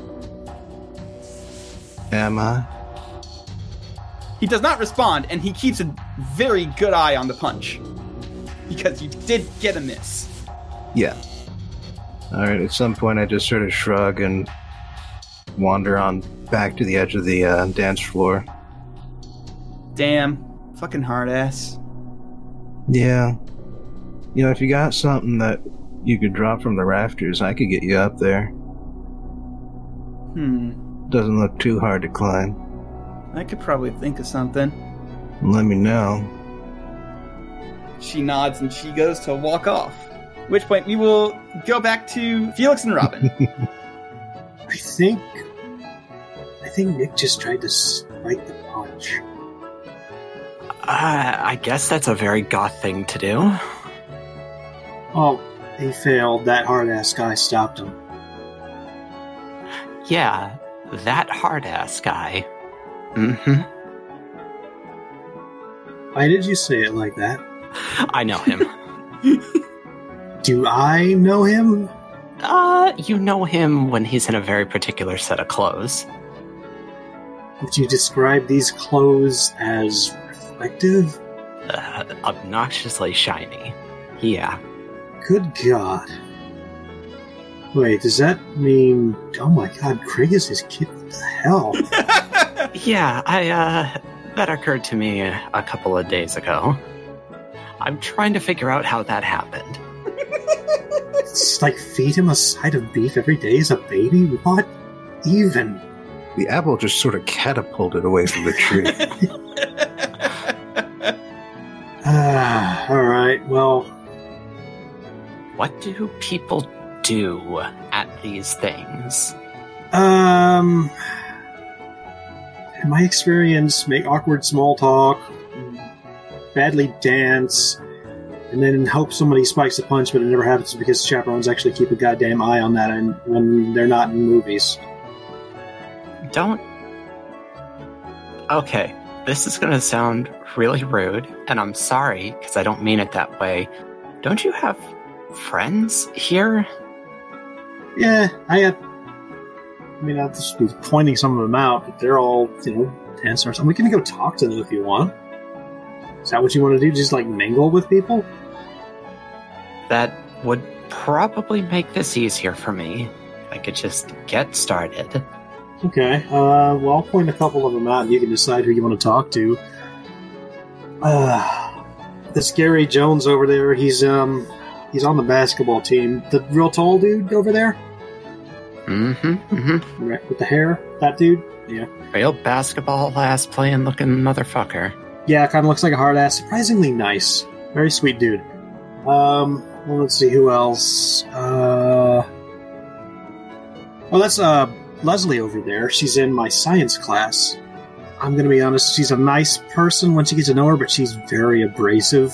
Am I? He does not respond, and he keeps a very good eye on the punch. Because you did get a miss. Yeah. Alright, at some point I just sort of shrug and wander on back to the edge of the uh, dance floor. Damn. Fucking hard ass. Yeah. You know, if you got something that you could drop from the rafters, I could get you up there. Hmm. Doesn't look too hard to climb. I could probably think of something. Let me know. She nods and she goes to walk off. At which point we will go back to Felix and Robin. I think... I think Nick just tried to spike the punch. Uh, I guess that's a very goth thing to do. Oh, he failed. That hard-ass guy stopped him. Yeah, that hard-ass guy. Mm-hmm. Why did you say it like that? I know him. Do I know him? Uh, you know him when he's in a very particular set of clothes. Would you describe these clothes as reflective? Uh, obnoxiously shiny. Yeah. Good God. Wait, does that mean... Oh my God, Craig is his kid? What the hell? Yeah, I, uh... that occurred to me a couple of days ago. I'm trying to figure out how that happened. It's like feed him a side of beef every day as a baby? What even? The apple just sort of catapulted away from the tree. uh, Alright, well... What do people do at these things? Um... In my experience, make awkward small talk... badly dance, and then hope somebody spikes a punch, but it never happens because chaperones actually keep a goddamn eye on that and when they're not in movies. Don't... Okay, this is going to sound really rude, and I'm sorry, because I don't mean it that way. Don't you have friends here? Yeah, I have... I mean, I'll just be pointing some of them out, but they're all, you know, dancing or something. We can go talk to them if you want. Is that what you want to do? Just, like, mingle with people? That would probably make this easier for me. I could just get started. Okay, uh, well, I'll point a couple of them out and you can decide who you want to talk to. Uh, this Gary Jones over there, he's, um, he's on the basketball team. The real tall dude over there? Mm-hmm, mm-hmm. Right, with the hair? That dude? Yeah. Real basketball-ass playing-looking motherfucker. Yeah, kind of looks like a hard ass. Surprisingly nice. Very sweet dude. Um, well, let's see who else. Uh, well, that's uh, Leslie over there. She's in my science class. I'm going to be honest. She's a nice person once you get to know her, but she's very abrasive,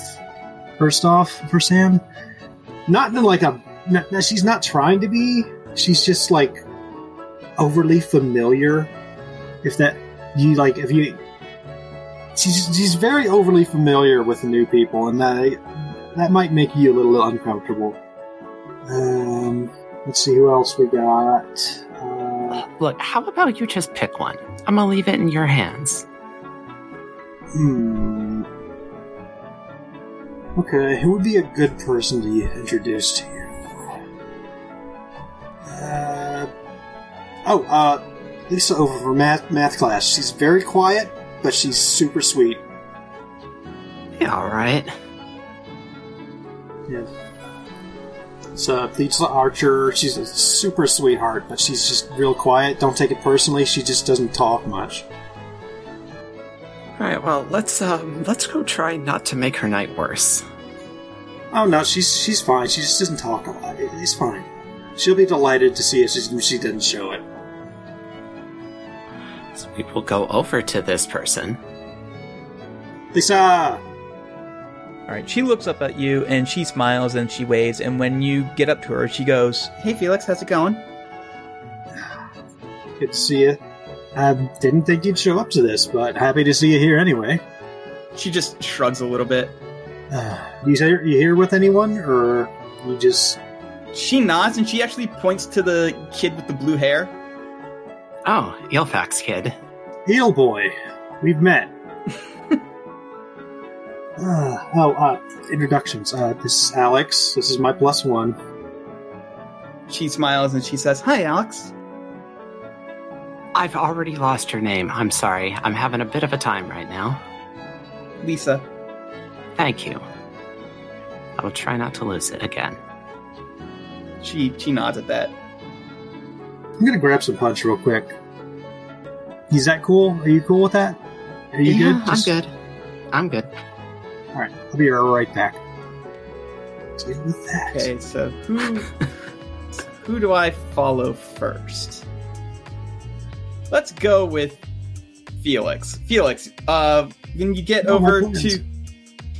first off, for Sam. Not in like a... No, she's not trying to be. She's just, like, overly familiar. If that... You, like, if you... She's, she's very overly familiar with the new people, and that that might make you a little uncomfortable. Um, let's see who else we got. Uh, Look, how about you just pick one? I'm gonna leave it in your hands. Hmm. Okay, who would be a good person to introduce to you? Uh, oh, uh, Lisa over for math, math class. She's very quiet, but she's super sweet. Yeah, all right. Yeah. So, Lisa Archer, she's a super sweetheart, but she's just real quiet. Don't take it personally. She just doesn't talk much. All right, well, let's um, let's go try not to make her night worse. Oh, no, she's she's fine. She just doesn't talk a lot. It, it's fine. She'll be delighted to see if she, she doesn't show it. So we will go over to this person. Lisa! All right, she looks up at you, and she smiles, and she waves, and when you get up to her, she goes, "Hey, Felix, how's it going? Good to see you. I didn't think you'd show up to this, but happy to see you here anyway." She just shrugs a little bit. Uh, you here, you here with anyone, or you just... She nods, and she actually points to the kid with the blue hair. Oh, Eelfax kid. Eel boy. We've met. Uh, oh, uh, introductions. Uh, this is Alex. This is my plus one. She smiles and she says, "Hi, Alex." I've already lost your name. I'm sorry. I'm having a bit of a time right now. Lisa. Thank you. I will try not to lose it again. She she nods at that. I'm going to grab some punch real quick. Is that cool? Are you cool with that? Are you yeah, good? Just... I'm good. I'm good. All right, I'll be right back. Deal with that. Okay, so who who do I follow first? Let's go with Felix. Felix, uh, when you get no, over to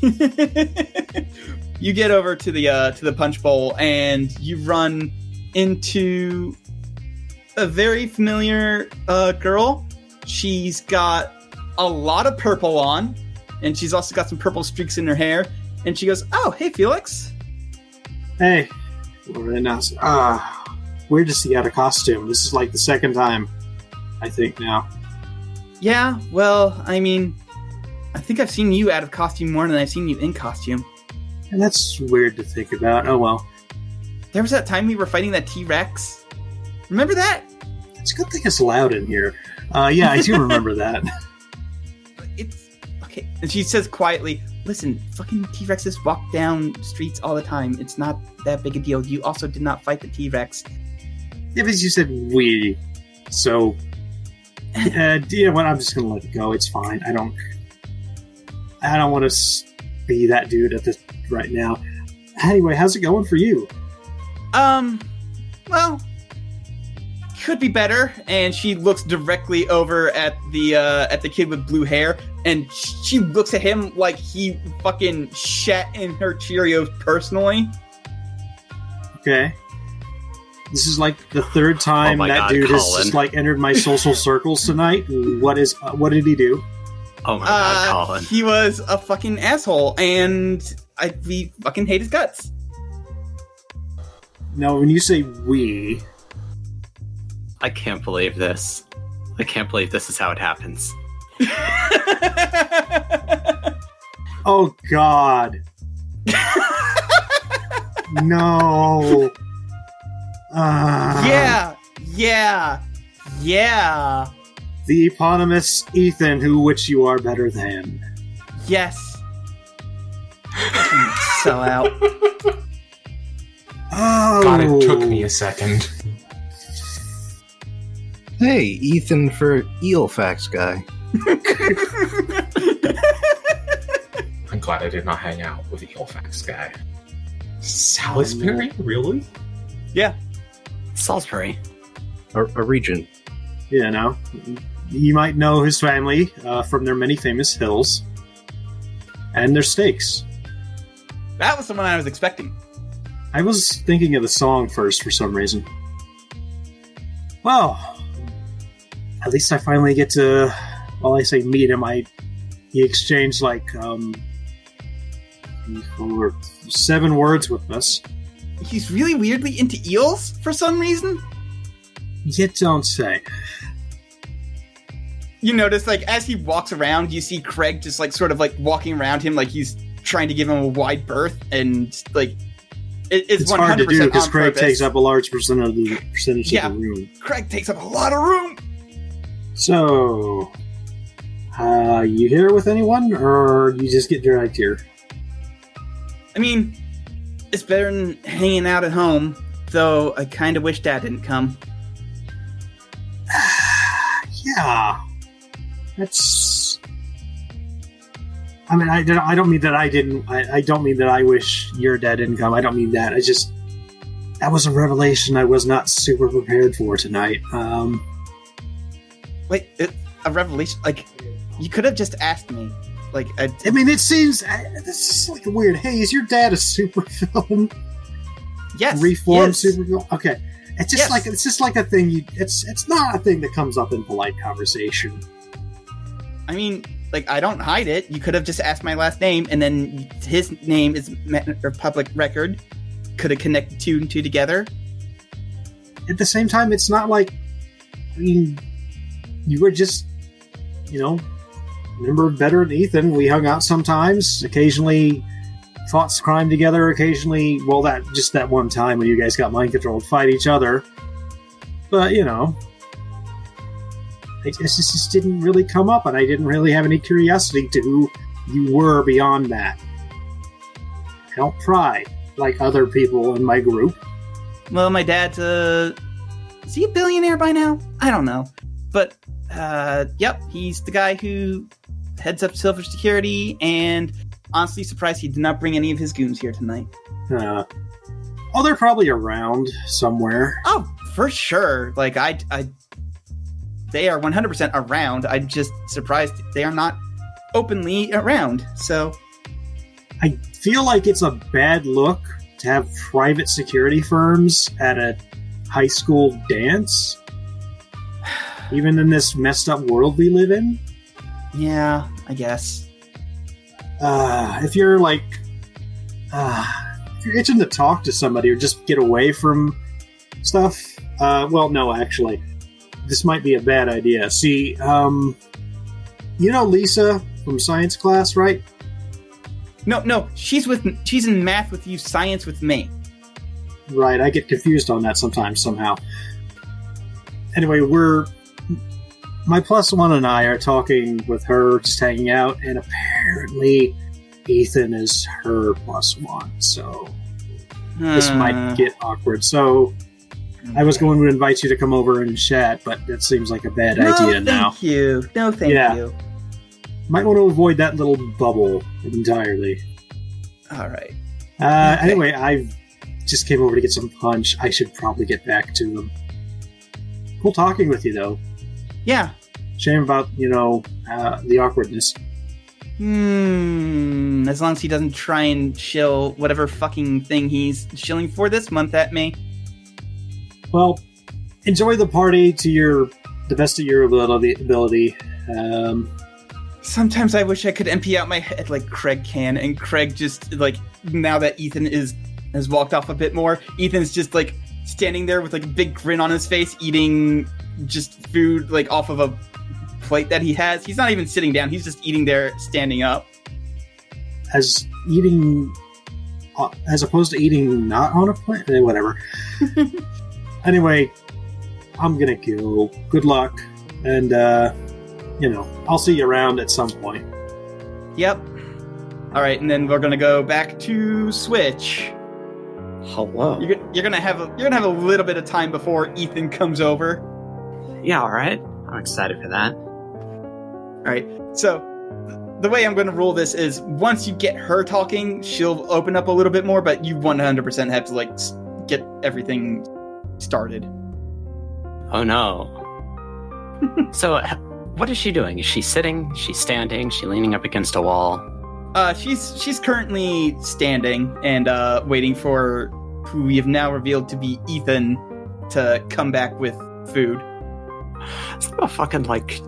you get over to the uh, to the punch bowl, and you run into a very familiar uh, girl. She's got a lot of purple on. And she's also got some purple streaks in her hair. And she goes, "Oh, hey, Felix." Hey. Ah, uh, weird to see out of costume. This is like the second time, I think, now. Yeah, well, I mean, I think I've seen you out of costume more than I've seen you in costume. And that's weird to think about. Oh, well. There was that time we were fighting that T-Rex. Remember that? It's a good thing it's loud in here. Uh, yeah, I do remember that. And she says quietly, "Listen, fucking T-Rexes walk down streets all the time. It's not that big a deal. You also did not fight the T-Rex." Yeah, but you said we. So, uh, you know what? I'm just going to let it go. It's fine. I don't I don't want to be that dude at this right now. Anyway, how's it going for you? Um, well, could be better. And she looks directly over at the uh, at the kid with blue hair. And she looks at him like he fucking shat in her Cheerios personally. Okay. This is like the third time oh that God, dude Colin. has just like entered my social circles tonight. What is? Uh, what did he do? Oh my uh, God, Colin. He was a fucking asshole, and I we fucking hate his guts. Now, when you say we... I can't believe this. I can't believe this is how it happens. Oh God. No. Uh, yeah. Yeah. Yeah. The eponymous Ethan, who which you are better than. Yes. Sell out. Oh God, it took me a second. Hey, Ethan for Eelfax guy. I'm glad I did not hang out with the Eelfax guy. Salisbury? Really? Yeah. Salisbury. A, a region. Yeah, no. You might know his family uh, from their many famous hills. And their steaks. That was someone I was expecting. I was thinking of the song first for some reason. Well, at least I finally get to... While I say meet him, I he exchanged like um, seven words with us. He's really weirdly into eels for some reason. You don't say. You notice, like, as he walks around, you see Craig just like sort of like walking around him, like he's trying to give him a wide berth, and like it, it's, it's one hundred percent hard to do because Craig purpose. takes up a large percent of the percentage yeah, of the room. Craig takes up a lot of room. So, uh, you here with anyone, or you just get dragged here? I mean, it's better than hanging out at home, though I kind of wish Dad didn't come. Yeah. That's... I mean, I, I don't mean that I didn't... I, I don't mean that I wish your dad didn't come. I don't mean that. I just... That was a revelation I was not super prepared for tonight. Um... Wait, it, a revelation? Like, you could have just asked me. Like, I, I mean, it seems I, this is like a weird. Hey, is your dad a supervillain? Yes, reformed supervillain. Okay, it's just yes. like it's just like a thing. You, it's it's not a thing that comes up in polite conversation. I mean, like I don't hide it. You could have just asked my last name, and then his name is or public record. Could have connected two and two together. At the same time, it's not like I mean. You were just, you know, remember better than Ethan. We hung out sometimes, occasionally fought crime together, occasionally, well, that just that one time when you guys got mind-controlled, fight each other. But, you know, I just, this just didn't really come up, and I didn't really have any curiosity to who you were beyond that. I don't pry, like other people in my group. Well, my dad's a... Is he a billionaire by now? I don't know. But, uh, yep, he's the guy who heads up Silver Security, and honestly surprised he did not bring any of his goons here tonight. Uh, oh, they're probably around somewhere. Oh, for sure. Like, I, I, they are one hundred percent around. I'm just surprised they are not openly around, so. I feel like it's a bad look to have private security firms at a high school dance. Even in this messed up world we live in? Yeah, I guess. Uh, if you're like... Uh, if you're itching to talk to somebody or just get away from stuff... Uh, well, no, actually. This might be a bad idea. See, um... You know Lisa from science class, right? No, no. She's with she's in math with you, science with me. Right, I get confused on that sometimes, somehow. Anyway, we're... My plus one and I are talking with her, just hanging out, and apparently Ethan is her plus one, so uh, this might get awkward. So I was going to invite you to come over and chat, but that seems like a bad no, idea thank now. Thank you. No, thank yeah. you. Might want to avoid that little bubble entirely. All right. Uh, okay. Anyway, I just came over to get some punch. I should probably get back to them. Cool talking with you, though. Yeah. Shame about, you know, uh, the awkwardness. Hmm. As long as he doesn't try and shill whatever fucking thing he's shilling for this month at me. Well, enjoy the party to your the best of your ability. Um, Sometimes I wish I could empty out my head like Craig can, and Craig just, like, now that Ethan is has walked off a bit more, Ethan's just, like, standing there with, like, a big grin on his face, eating... just food, like, off of a plate that he has. He's not even sitting down. He's just eating there, standing up. As eating... Uh, as opposed to eating not on a plate? Eh, whatever. Anyway, I'm gonna go. Good luck. And, uh, you know, I'll see you around at some point. Yep. Alright, and then we're gonna go back to Switch. Hello. You're, you're gonna have a, you're gonna have a little bit of time before Ethan comes over. Yeah, alright. I'm excited for that. Alright, so the way I'm going to rule this is once you get her talking, she'll open up a little bit more, but you one hundred percent have to, like, get everything started. Oh, no. So, what is she doing? Is she sitting? Is she standing? Is she leaning up against a wall? Uh, she's she's currently standing and uh, waiting for who we have now revealed to be Ethan to come back with food. So I'll fucking, like,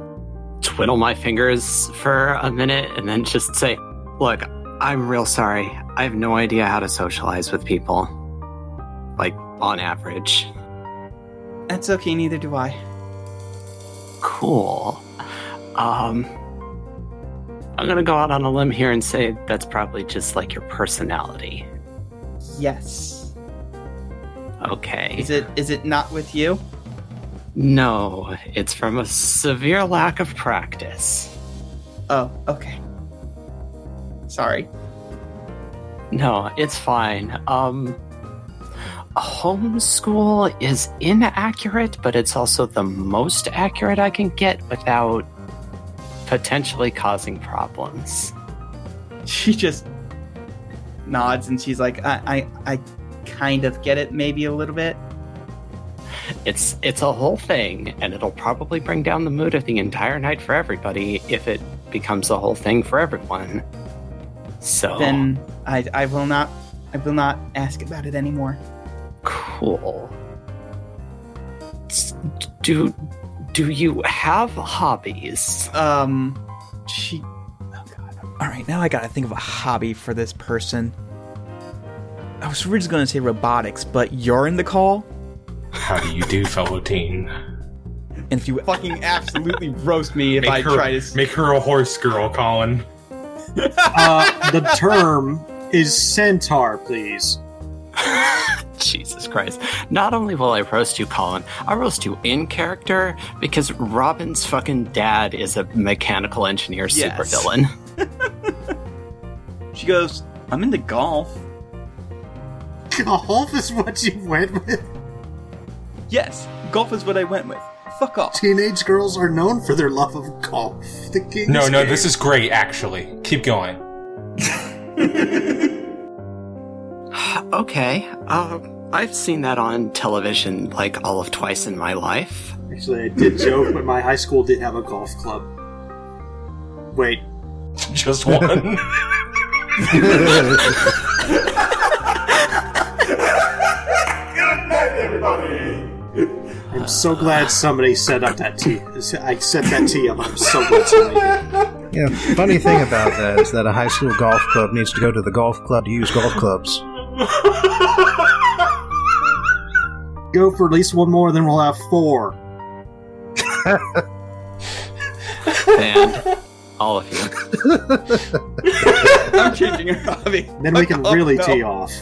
twiddle my fingers for a minute and then just say, look, I'm real sorry. I have no idea how to socialize with people. Like, on average. That's okay, neither do I. Cool. Um, I'm gonna go out on a limb here and say that's probably just, like, your personality. Yes. Okay. Is it? Is it not with you? No, it's from a severe lack of practice. Oh, okay. Sorry. No, it's fine. Um, homeschool is inaccurate, but it's also the most accurate I can get without potentially causing problems. She just nods and she's like, I, I, I kind of get it, maybe a little bit. It's it's a whole thing, and it'll probably bring down the mood of the entire night for everybody if it becomes a whole thing for everyone. So then I I will not I will not ask about it anymore. Cool. Do do you have hobbies? Um, she. Oh God! All right, now I gotta think of a hobby for this person. I was originally gonna say robotics, but you're in the call. How do you do, fellow teen? And if you fucking absolutely roast me if make I her, try to... Make her a horse girl, Colin. Uh, the term is centaur, please. Jesus Christ. Not only will I roast you, Colin, I'll roast you in character because Robin's fucking dad is a mechanical engineer supervillain. Yes. She goes, I'm into golf. Golf is what you went with? Yes, golf is what I went with. Fuck off. Teenage girls are known for their love of golf. The King's no, no, game. This is great, actually. Keep going. Okay, um, I've seen that on television like all of twice in my life. Actually, I did joke, but my high school did have a golf club. Wait. Just one? Good night, everybody! I'm so glad somebody set up that tea. I set that tea up. I'm so glad somebody did. You know, funny thing about that is that a high school golf club needs to go to the golf club to use golf clubs. Go for at least one more, then we'll have four. And all of you. I'm changing your hobby. Then we can really oh, no. tee off.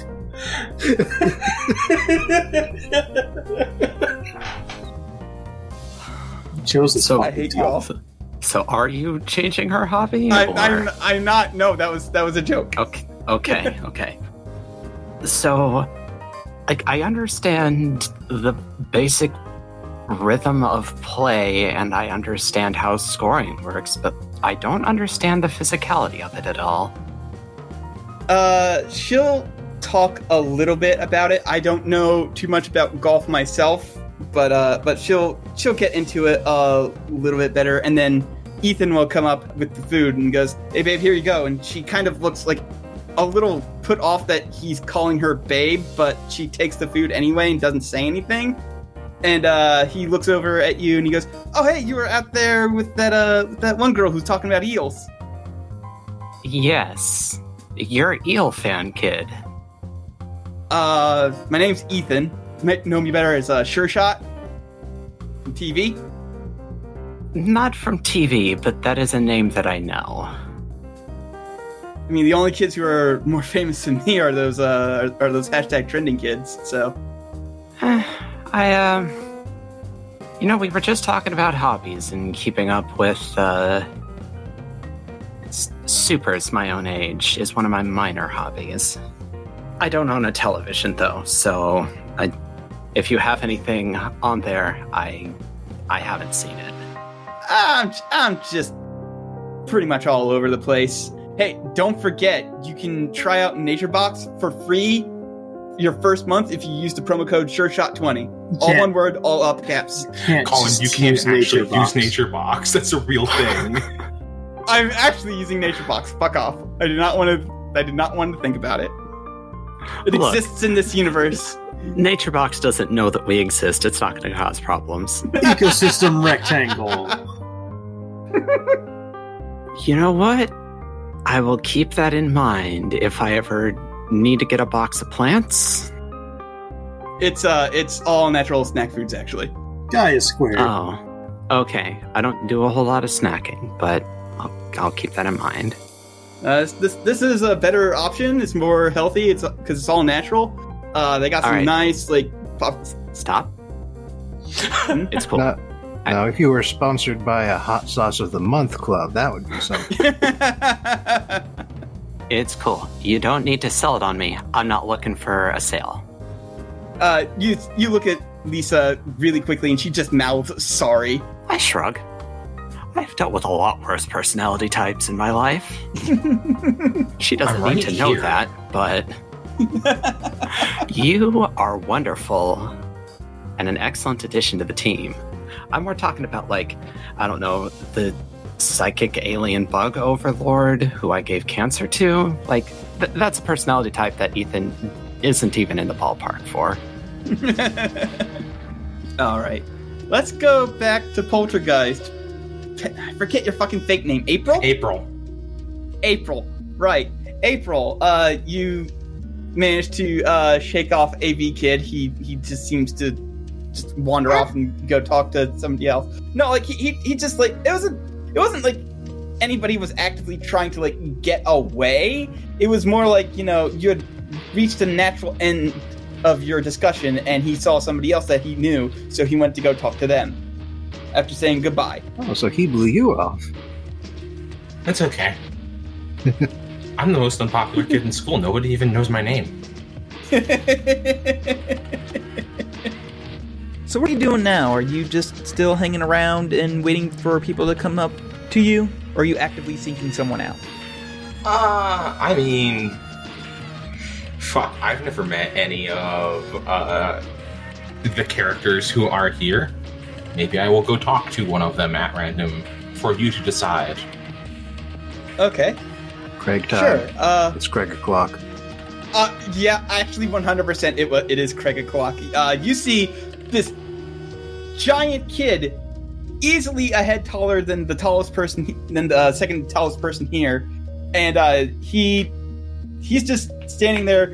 Joseph, so, I hate golf. So, are you changing her hobby? I, I'm, I'm not. No, that was that was a joke. Okay, okay, okay. So, like, I understand the basic rhythm of play, and I understand how scoring works, but I don't understand the physicality of it at all. Uh, she'll talk a little bit about it. I don't know too much about golf myself, but uh, but she'll she'll get into it a little bit better. And then Ethan will come up with the food and goes, "Hey, babe, here you go." And she kind of looks like a little put off that he's calling her babe, but she takes the food anyway and doesn't say anything. And uh, he looks over at you and he goes, "Oh, hey, you were out there with that uh with that one girl who's talking about eels." Yes, you're an eel fan, kid. Uh, my name's Ethan. You might know me better as uh, Sure Shot from T V. Not from T V, but that is a name that I know. I mean, the only kids who are more famous than me are those uh, are, are those hashtag trending kids. So, I um, uh, you know, we were just talking about hobbies and keeping up with uh, s- supers. My own age is one of my minor hobbies. I don't own a television, though, so I, if you have anything on there, I I haven't seen it. I'm, I'm just pretty much all over the place. Hey, don't forget, you can try out NatureBox for free your first month if you use the promo code Sure Shot twenty. All one word, all up caps. Can't Colin, you can't actually use NatureBox. That's a real thing. I'm actually using NatureBox. Fuck off. I do not want to. I did not want to think about it. It Look, exists in this universe. NatureBox doesn't know that we exist. It's not going to cause problems. Ecosystem rectangle. You know what? I will keep that in mind if I ever need to get a box of plants. It's uh, it's all natural snack foods, actually. Gaia Square. Oh, okay. I don't do a whole lot of snacking, but I'll, I'll keep that in mind. Uh, this, this this is a better option. It's more healthy. It's because it's all natural. Uh, they got all some right. nice like pop. Stop. It's cool. Now, I, now, if you were sponsored by a Hot Sauce of the Month club, that would be something. It's cool. You don't need to sell it on me. I'm not looking for a sale. Uh, you you look at Lisa really quickly, and she just mouths, sorry. I shrug. I've dealt with a lot worse personality types in my life. She doesn't right need to know here. that, but... You are wonderful and an excellent addition to the team. I'm more talking about, like, I don't know, the psychic alien bug overlord who I gave cancer to. Like, th- that's a personality type that Ethan isn't even in the ballpark for. All right. Let's go back to Poltergeist. I forget your fucking fake name. April? April. April. Right. April, uh, you managed to uh, shake off A V Kid. He he just seems to just wander off and go talk to somebody else. No, like, he, he, he just, like, it wasn't, it wasn't like anybody was actively trying to, like, get away. It was more like, you know, you had reached a natural end of your discussion, and he saw somebody else that he knew, so he went to go talk to them. After saying goodbye. Oh, so he blew you off. That's okay. I'm the most unpopular kid in school. Nobody even knows my name. So what are you doing now? Are you just still hanging around and waiting for people to come up to you? Or are you actively seeking someone out? Uh, I mean... Fuck, I've never met any of uh, the characters who are here. Maybe I will go talk to one of them at random for you to decide. Okay. Craig time. Sure. Uh, it's Craig o'clock. Uh, yeah, actually, one hundred percent it, it is Craig o'clock. Uh, you see this giant kid easily a head taller than the tallest person, than the uh, second tallest person here. And uh, he he's just standing there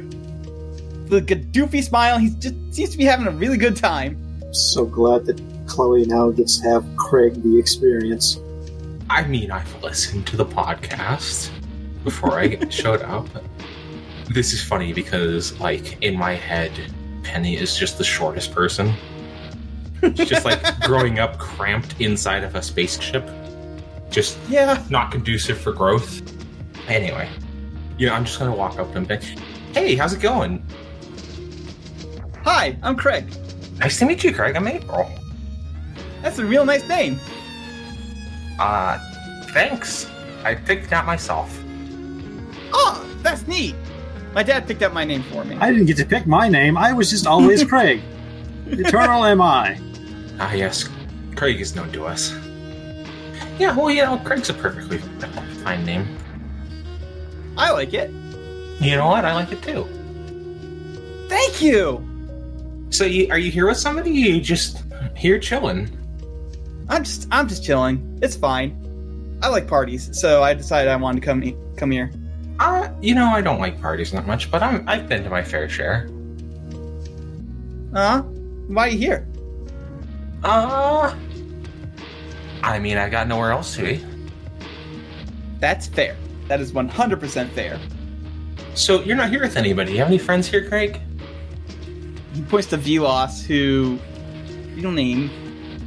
with a doofy smile. He just seems to be having a really good time. So glad that Chloe now gets to have Craig the experience. I mean, I've listened to the podcast before I showed up. This is funny because, like, in my head, Penny is just the shortest person. It's just like growing up cramped inside of a spaceship. Just yeah. Not conducive for growth. Anyway, you know, I'm just going to walk up and be, hey, how's it going? Hi, I'm Craig. Nice to meet you, Craig. I'm April. That's a real nice name. Uh, thanks. I picked it out myself. Oh, that's neat. My dad picked out my name for me. I didn't get to pick my name. I was just always Craig. Eternal am I. Ah, yes. Craig is known to us. Yeah, well, you know, Craig's a perfectly fine name. I like it. You know what? I like it, too. Thank you! So, you, are you here with somebody? Or you just here chilling? I'm just, I'm just chilling. It's fine. I like parties, so I decided I wanted to come, e- come here. Uh, you know, I don't like parties that much, but I'm, I've been to my fair share. Uh, why are you here? Uh, I mean, I got nowhere else to be. That's fair. That is one hundred percent fair. So, you're not here with anybody. You have any friends here, Craig? He points to Velos, who, you don't name...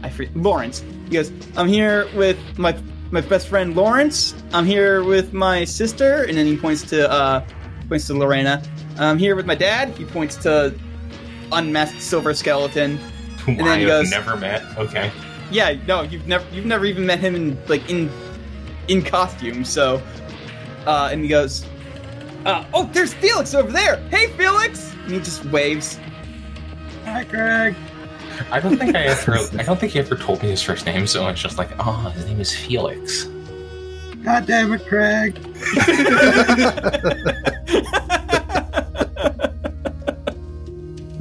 I forget, Lawrence. He goes, I'm here with my my best friend Lawrence. I'm here with my sister, and then he points to uh, points to Lorena. I'm here with my dad. He points to unmasked Silver Skeleton. And then he goes, never met. Okay. Yeah, no, you've never you've never even met him in like in in costume. So, uh, and he goes, uh, oh, there's Felix over there. Hey, Felix. And he just waves. Hi, Greg. I don't think I ever. I don't think he ever told me his first name, so it's just like, oh, his name is Felix. God damn it, Craig!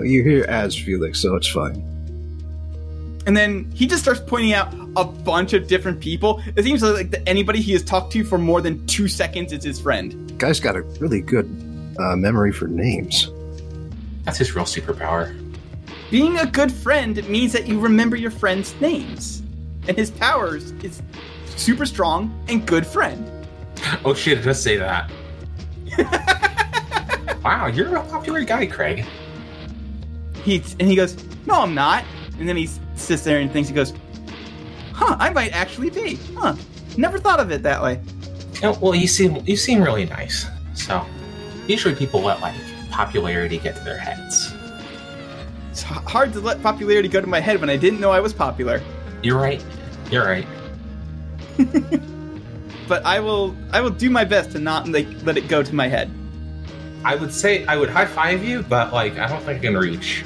You're here as Felix, so it's fine. And then he just starts pointing out a bunch of different people. It seems like the, anybody he has talked to for more than two seconds is his friend. Guy's got a really good uh, memory for names. That's his real superpower. Being a good friend means that you remember your friends' names. And his powers is super strong and good friend. Oh shit, just say that. Wow, you're a popular guy, Craig. He, and he goes, no, I'm not. And then he's sits there and thinks, he goes, huh, I might actually be. Huh, never thought of it that way. Oh, well, you seem you seem really nice. So usually people let, like, popularity get to their heads. It's hard to let popularity go to my head when I didn't know I was popular. You're right. You're right. But I will I will do my best to not, like, let it go to my head. I would say I would high-five you, but, like, I don't think I can reach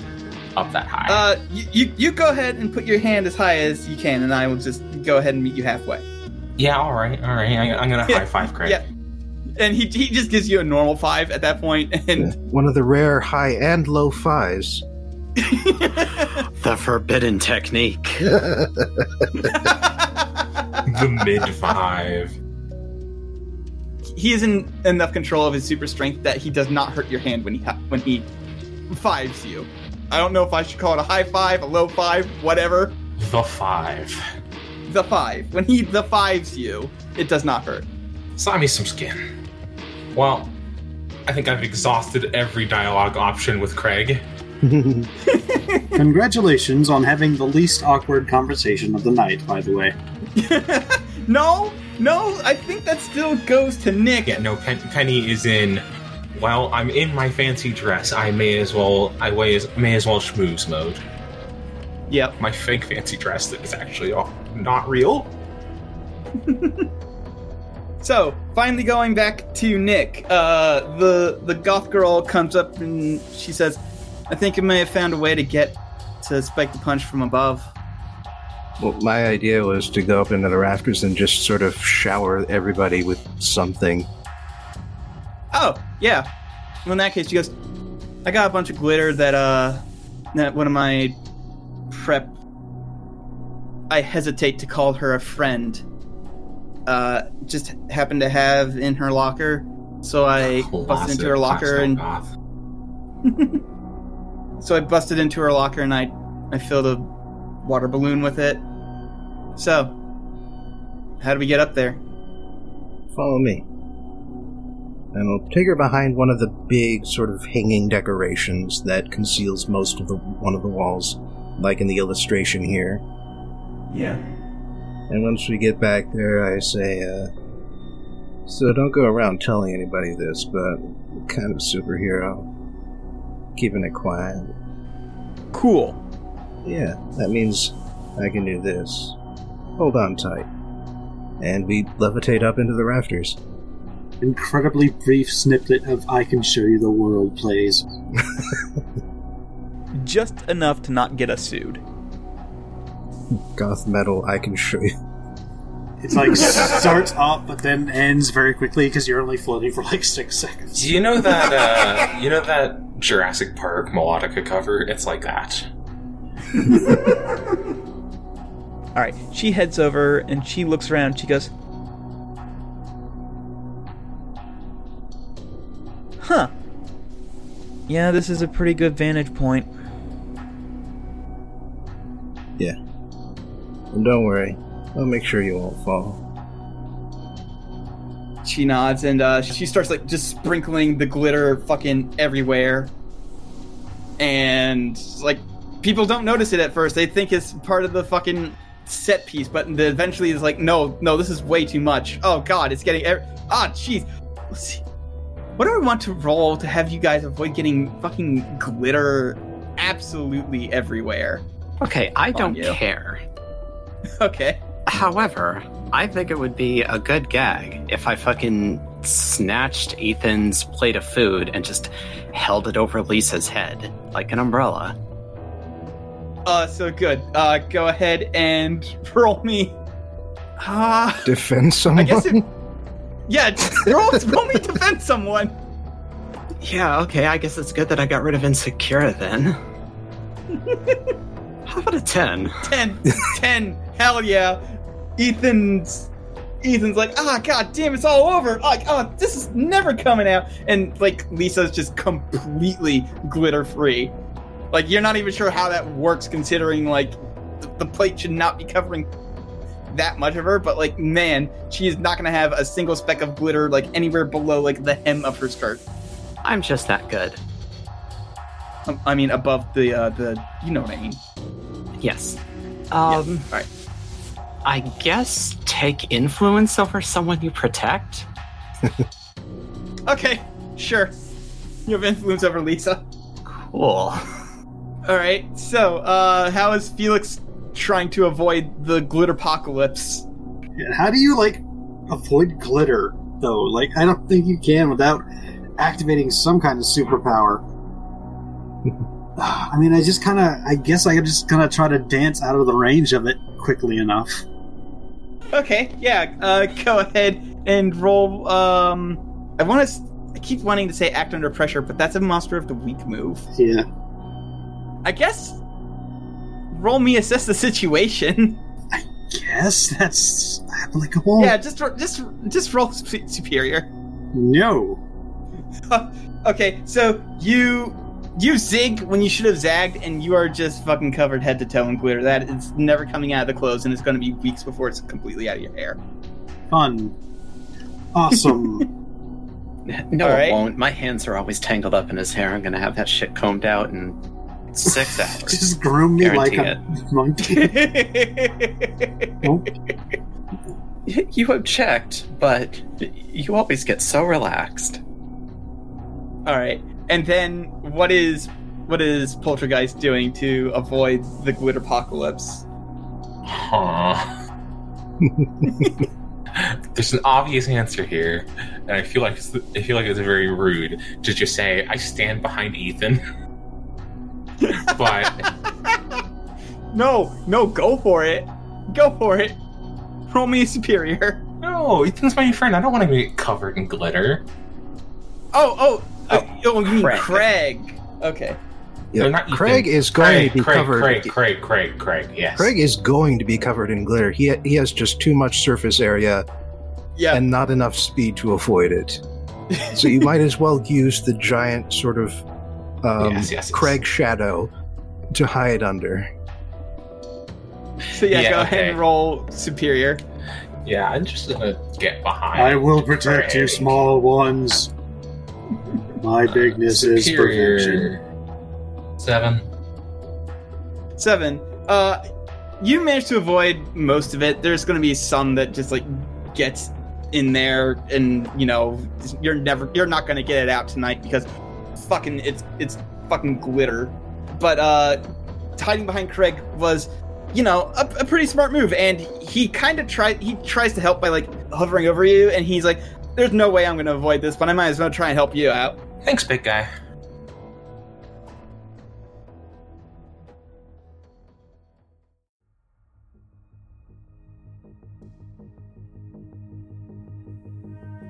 up that high. Uh, you, you, you go ahead and put your hand as high as you can, and I will just go ahead and meet you halfway. Yeah, all right, all right. I, I'm going to yeah, high-five Craig. Yeah. And he he just gives you a normal five at that point. And one of the rare high and low fives. The forbidden technique. The mid-five. He is in enough control of his super strength that he does not hurt your hand when he when he fives you. I don't know if I should call it a high five, a low five, whatever. The five. The five. When he the fives you, it does not hurt. Sign me some skin. Well, I think I've exhausted every dialogue option with Craig. Congratulations on having the least awkward conversation of the night, by the way. No, no, I think that still goes to Nick. Yeah, no, Pen- Penny is in, well, I'm in my fancy dress. I may as well, I may as, may as well schmooze mode. Yep. My fake fancy dress that is actually all not real. So, finally going back to Nick, uh, the, the goth girl comes up and she says, I think I may have found a way to get to spike the punch from above. Well, my idea was to go up into the rafters and just sort of shower everybody with something. Oh, yeah. Well, in that case, she goes, I got a bunch of glitter that, uh, that one of my prep... I hesitate to call her a friend. Uh, just happened to have in her locker. So I oh, busted into her locker and... So I busted into her locker and I, I filled a water balloon with it. So, how do we get up there? Follow me. And I'll take her behind one of the big sort of hanging decorations that conceals most of the one of the walls, like in the illustration here. Yeah. And once we get back there, I say, uh, so don't go around telling anybody this, but I'm kind of a superhero. Keeping it quiet. Cool. Yeah, that means I can do this. Hold on tight. And we levitate up into the rafters. Incredibly brief snippet of I Can Show You the World plays. Just enough to not get us sued. Goth metal, I Can Show You. It's like starts up, but then ends very quickly because you're only floating for like six seconds. Do you know that? Uh, you know that Jurassic Park melodica cover? It's like that. All right. She heads over and she looks around. She goes, "Huh? Yeah, this is a pretty good vantage point." Yeah. And don't worry. I'll make sure you won't fall. She nods and uh, she starts like just sprinkling the glitter fucking everywhere. And like people don't notice it at first. They think it's part of the fucking set piece, but eventually it's like, no, no, this is way too much. Oh god, it's getting every- ah, jeez. Let's see. What do I want to roll to have you guys avoid getting fucking glitter absolutely everywhere? Okay, I don't care. Okay. However, I think it would be a good gag if I fucking snatched Ethan's plate of food and just held it over Lisa's head like an umbrella. Uh, so good. Uh, go ahead and roll me. Uh, defend someone? I guess it, yeah, roll, roll me defend someone. Yeah, okay, I guess it's good that I got rid of Insecura then. How about a ten? ten. ten. Hell yeah. Ethan's Ethan's like, ah, god damn, it's all over. Like, oh, this is never coming out. And like Lisa's just completely glitter free. Like, you're not even sure how that works, considering like th- the plate should not be covering that much of her. But like, man, she is not gonna have a single speck of glitter like anywhere below like the hem of her skirt. I'm just that good. I mean, above the uh, the, you know what I mean. Yes. Um, yeah. All right. I guess take influence over someone you protect? Okay, sure. You have influence over Lisa. Cool. All right, so uh, how is Felix trying to avoid the glitterpocalypse? How do you, like, avoid glitter, though? Like, I don't think you can without activating some kind of superpower. I mean, I just kind of... I guess I just kind of try to dance out of the range of it quickly enough. Okay, yeah. Uh, go ahead and roll... Um, I want to... I keep wanting to say act under pressure, but that's a monster of the weak move. Yeah. I guess... Roll me assess the situation. I guess that's applicable. Yeah, just just just roll superior. No. Okay, so you... You zig when you should have zagged, and you are just fucking covered head to toe in glitter. That is never coming out of the clothes, and it's going to be weeks before it's completely out of your hair. Fun. Awesome. No, right. It won't. My hands are always tangled up in his hair. I'm going to have that shit combed out in six hours. Just groom me Guarantee like it. a monkey. Nope. You object, but you always get so relaxed. All right. And then, what is what is Poltergeist doing to avoid the glitterpocalypse? Huh. There's an obvious answer here, and I feel like it's, I feel like it's very rude to just say I stand behind Ethan. But no, no, go for it, go for it. Roll me a superior. No, Ethan's my friend. I don't want to get covered in glitter. Oh, oh. Oh, oh, you mean Craig. Craig. Okay. Yeah. No, not Craig is going Craig, to be Craig, covered... Craig, Craig, Craig, Craig, yes. Craig is going to be covered in glitter. He ha- he has just too much surface area yep. and not enough speed to avoid it. So you might as well use the giant sort of um, yes, yes, yes. Craig shadow to hide under. So yeah, yeah go okay. ahead and roll superior. Yeah, I'm just going to get behind. I will protect Craig. You, small ones. My bigness uh, is perfection. Seven. Seven. Uh, you managed to avoid most of it. There's going to be some that just like gets in there, and you know you're never, you're not going to get it out tonight because fucking it's it's fucking glitter. But uh, hiding behind Craig was, you know, a, a pretty smart move, and he kind of tried. He tries to help by like hovering over you, and he's like, "There's no way I'm going to avoid this, but I might as well try and help you out." Thanks, big guy.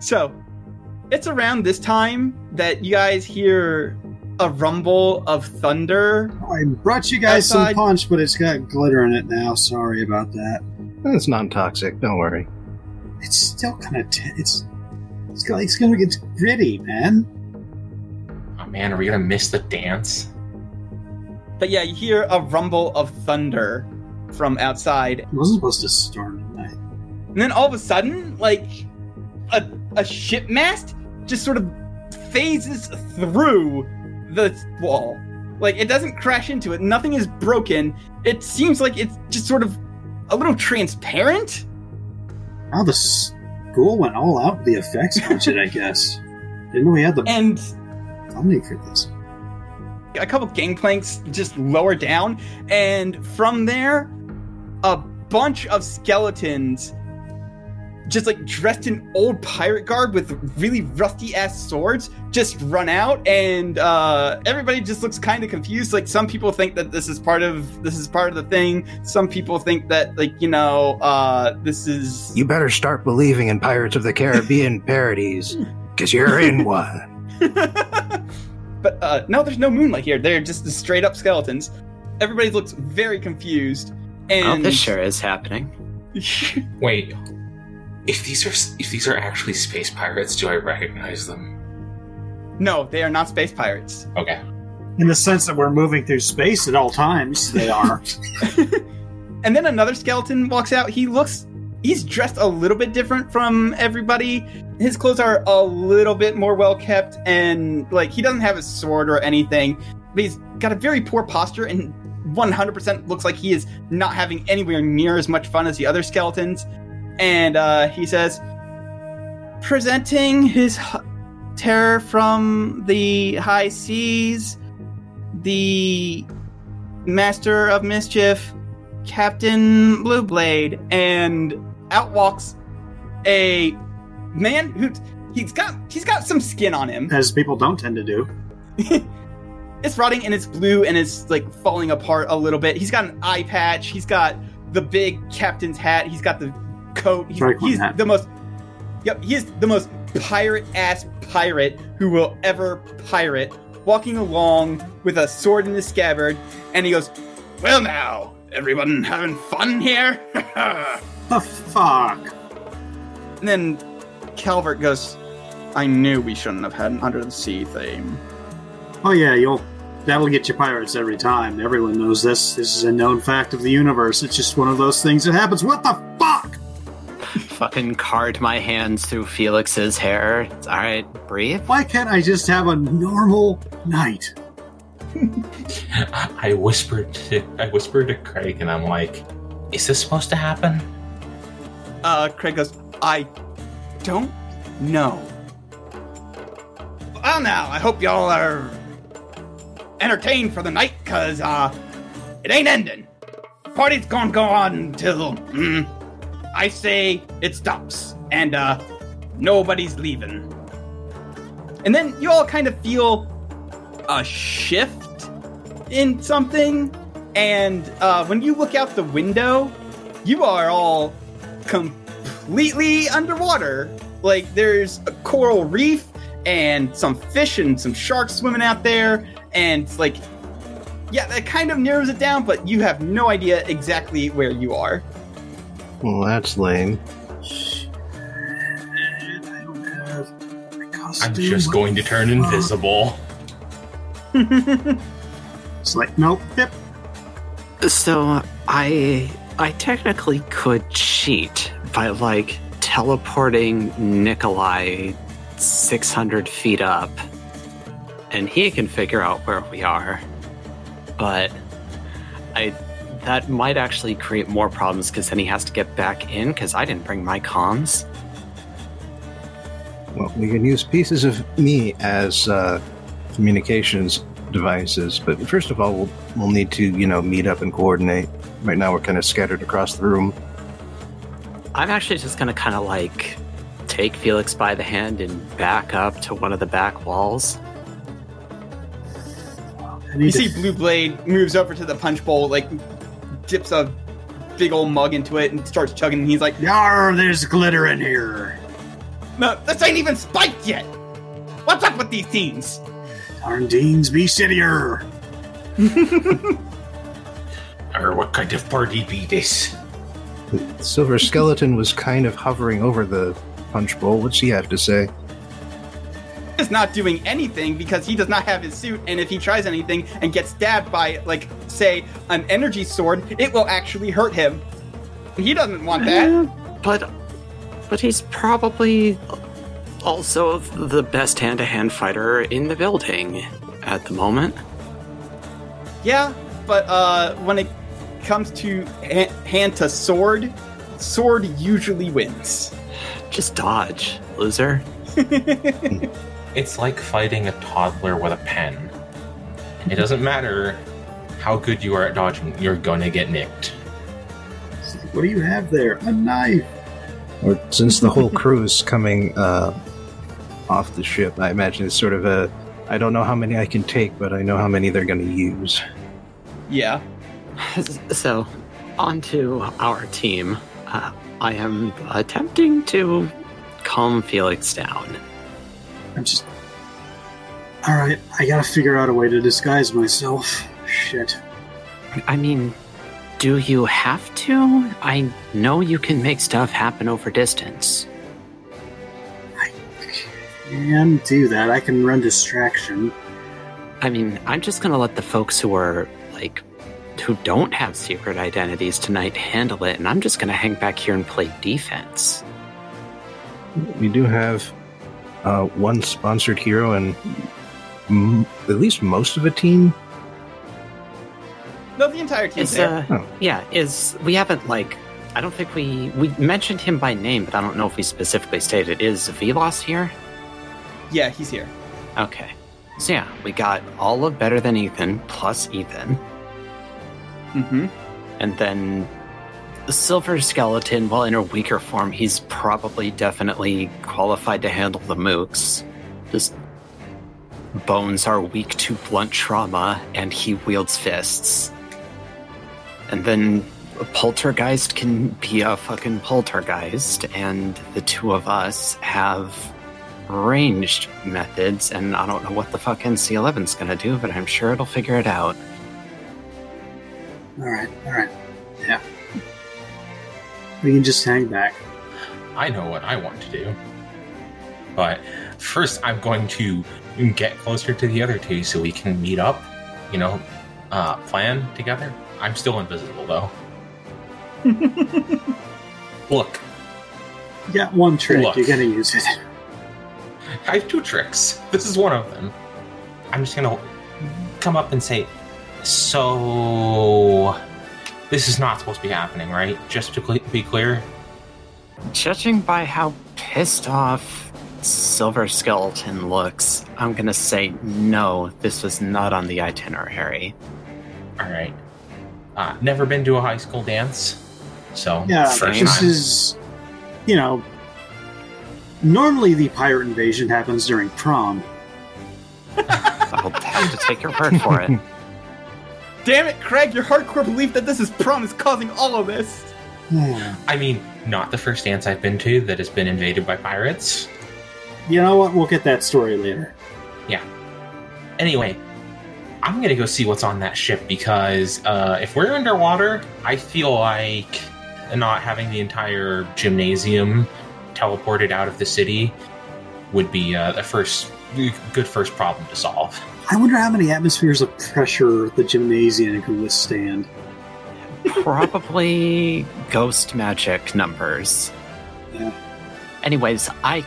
So, it's around this time that you guys hear a rumble of thunder. Oh, I brought you guys outside. Some punch, but it's got glitter in it now. Sorry about that. It's non-toxic. Don't worry. It's still kind of... T- it's it's going it's to get gritty, man. Man, are we gonna miss the dance? But yeah, you hear a rumble of thunder from outside. It wasn't supposed to storm tonight. And then all of a sudden, like a a ship mast just sort of phases through the wall. Like it doesn't crash into it. Nothing is broken. It seems like it's just sort of a little transparent. Wow, the school went all out with the effects budget, I guess. Didn't we have the and? For this. A couple gangplanks just lower down, and from there, a bunch of skeletons just like dressed in old pirate garb with really rusty ass swords just run out, and uh, everybody just looks kind of confused. Like some people think that this is part of this is part of the thing. Some people think that like, you know, uh, this is... You better start believing in Pirates of the Caribbean parodies, because you're in one. But uh, no, there's no moonlight here. They're just the straight up skeletons. Everybody looks very confused. And oh, this sure is happening. Wait, if these are if these are actually space pirates, do I recognize them? No, they are not space pirates. Okay. In the sense that we're moving through space at all times, they are. And then another skeleton walks out. He looks... He's dressed a little bit different from everybody. His clothes are a little bit more well-kept, and, like, he doesn't have a sword or anything, but he's got a very poor posture and one hundred percent looks like he is not having anywhere near as much fun as the other skeletons. And uh, he says, presenting his terror from the high seas, the master of mischief, Captain Blue Blade. And out walks a man who he's got he's got some skin on him, as people don't tend to do. It's rotting and it's blue and it's like falling apart a little bit. He's got an eye patch. He's got the big captain's hat. He's got the coat. He's, he's the most. Yep, he is the most pirate ass pirate who will ever pirate. Walking along with a sword in his scabbard, and he goes, "Well now, everyone having fun here?" The fuck. And then Calvert goes, "I knew we shouldn't have had an under the sea theme." Oh yeah, you'll that'll get you pirates every time. Everyone knows this. This is a known fact of the universe. It's just one of those things that happens. What the fuck? Fucking card my hands through Felix's hair. It's all right, breathe. Why can't I just have a normal night? I whispered to I whispered to Craig, and I'm like, "Is this supposed to happen?" Uh, Craig goes, "I don't know." Well, now I hope y'all are entertained for the night, cause uh, it ain't ending. Party's gonna go on until. Mm, I say it stops, and uh, nobody's leaving. And then you all kind of feel a shift in something, and uh, when you look out the window, you are all completely underwater. Like, there's a coral reef, and some fish and some sharks swimming out there, and it's like, yeah, that kind of narrows it down, but you have no idea exactly where you are. Well, that's lame. I'm just going to turn invisible. It's like, nope. Yep. So I I technically could cheat by, like, teleporting Nikolai six hundred feet up, and he can figure out where we are. But I... That might actually create more problems, because then he has to get back in, because I didn't bring my comms. Well, we can use pieces of me as uh, communications devices, but first of all, we'll, we'll need to, you know, meet up and coordinate. Right now, we're kind of scattered across the room. I'm actually just going to kind of, like, take Felix by the hand and back up to one of the back walls. You see Blue Blade moves over to the punch bowl, like, dips a big old mug into it and starts chugging, and he's like, "Yarr, there's glitter in here." No, this ain't even spiked yet. What's up with these teens? Darn teens be shittier. Or what kind of party be this? The Silver Skeleton was kind of hovering over the punch bowl. What'd she have to say? Is not doing anything because he does not have his suit, and if he tries anything and gets stabbed by, like, say, an energy sword, it will actually hurt him. He doesn't want that. Uh, but but he's probably also the best hand-to-hand fighter in the building at the moment. Yeah, but uh, when it comes to ha- hand-to-sword, sword usually wins. Just dodge, loser. It's like fighting a toddler with a pen. It doesn't matter how good you are at dodging, you're gonna get nicked. What do you have there? A knife! Or, since the whole crew is coming uh, off the ship, I imagine it's sort of a, I don't know how many I can take, but I know how many they're gonna use. Yeah. So, on to our team. Uh, I am attempting to calm Felix down. I'm just... Alright, I gotta figure out a way to disguise myself. Shit. I mean, do you have to? I know you can make stuff happen over distance. I can do that. I can run distraction. I mean, I'm just gonna let the folks who are, like, who don't have secret identities tonight handle it, and I'm just gonna hang back here and play defense. We do have... Uh, one sponsored hero and m- at least most of a team. No, the entire team's is, there. Uh, oh. Yeah, is we haven't, like, I don't think we... We mentioned him by name, but I don't know if we specifically stated. Is Velos here? Yeah, he's here. Okay. So, yeah, we got all of Better Than Ethan, plus Ethan. Mm-hmm. And then Silver Skeleton, while in a weaker form, he's probably definitely qualified to handle the mooks. Just... bones are weak to blunt trauma, and he wields fists. And then a poltergeist can be a fucking poltergeist, and the two of us have ranged methods, and I don't know what the fuck N C eleven's gonna do, but I'm sure it'll figure it out. Alright, alright. Yeah. We can just hang back. I know what I want to do. But first I'm going to get closer to the other two so we can meet up, you know, uh, plan together. I'm still invisible, though. Look. You got one trick. Look. You're going to use it. I have two tricks. This is one of them. I'm just going to come up and say, so this is not supposed to be happening, right? Just to cl- be clear. Judging by how pissed off Silver Skeleton looks, I'm gonna say no, this was not on the itinerary. Alright. Uh, never been to a high school dance, so... Yeah, this is... You know... Normally the pirate invasion happens during prom. I'll have to take your word for it. Damn it, Craig, your hardcore belief that this is prom is causing all of this! I mean, not the first dance I've been to that has been invaded by pirates. You know what? We'll get that story later. Yeah. Anyway, I'm going to go see what's on that ship because uh, if we're underwater, I feel like not having the entire gymnasium teleported out of the city would be uh, a first, good first problem to solve. I wonder how many atmospheres of pressure the gymnasium can withstand. Probably ghost magic numbers. Yeah. Anyways, I...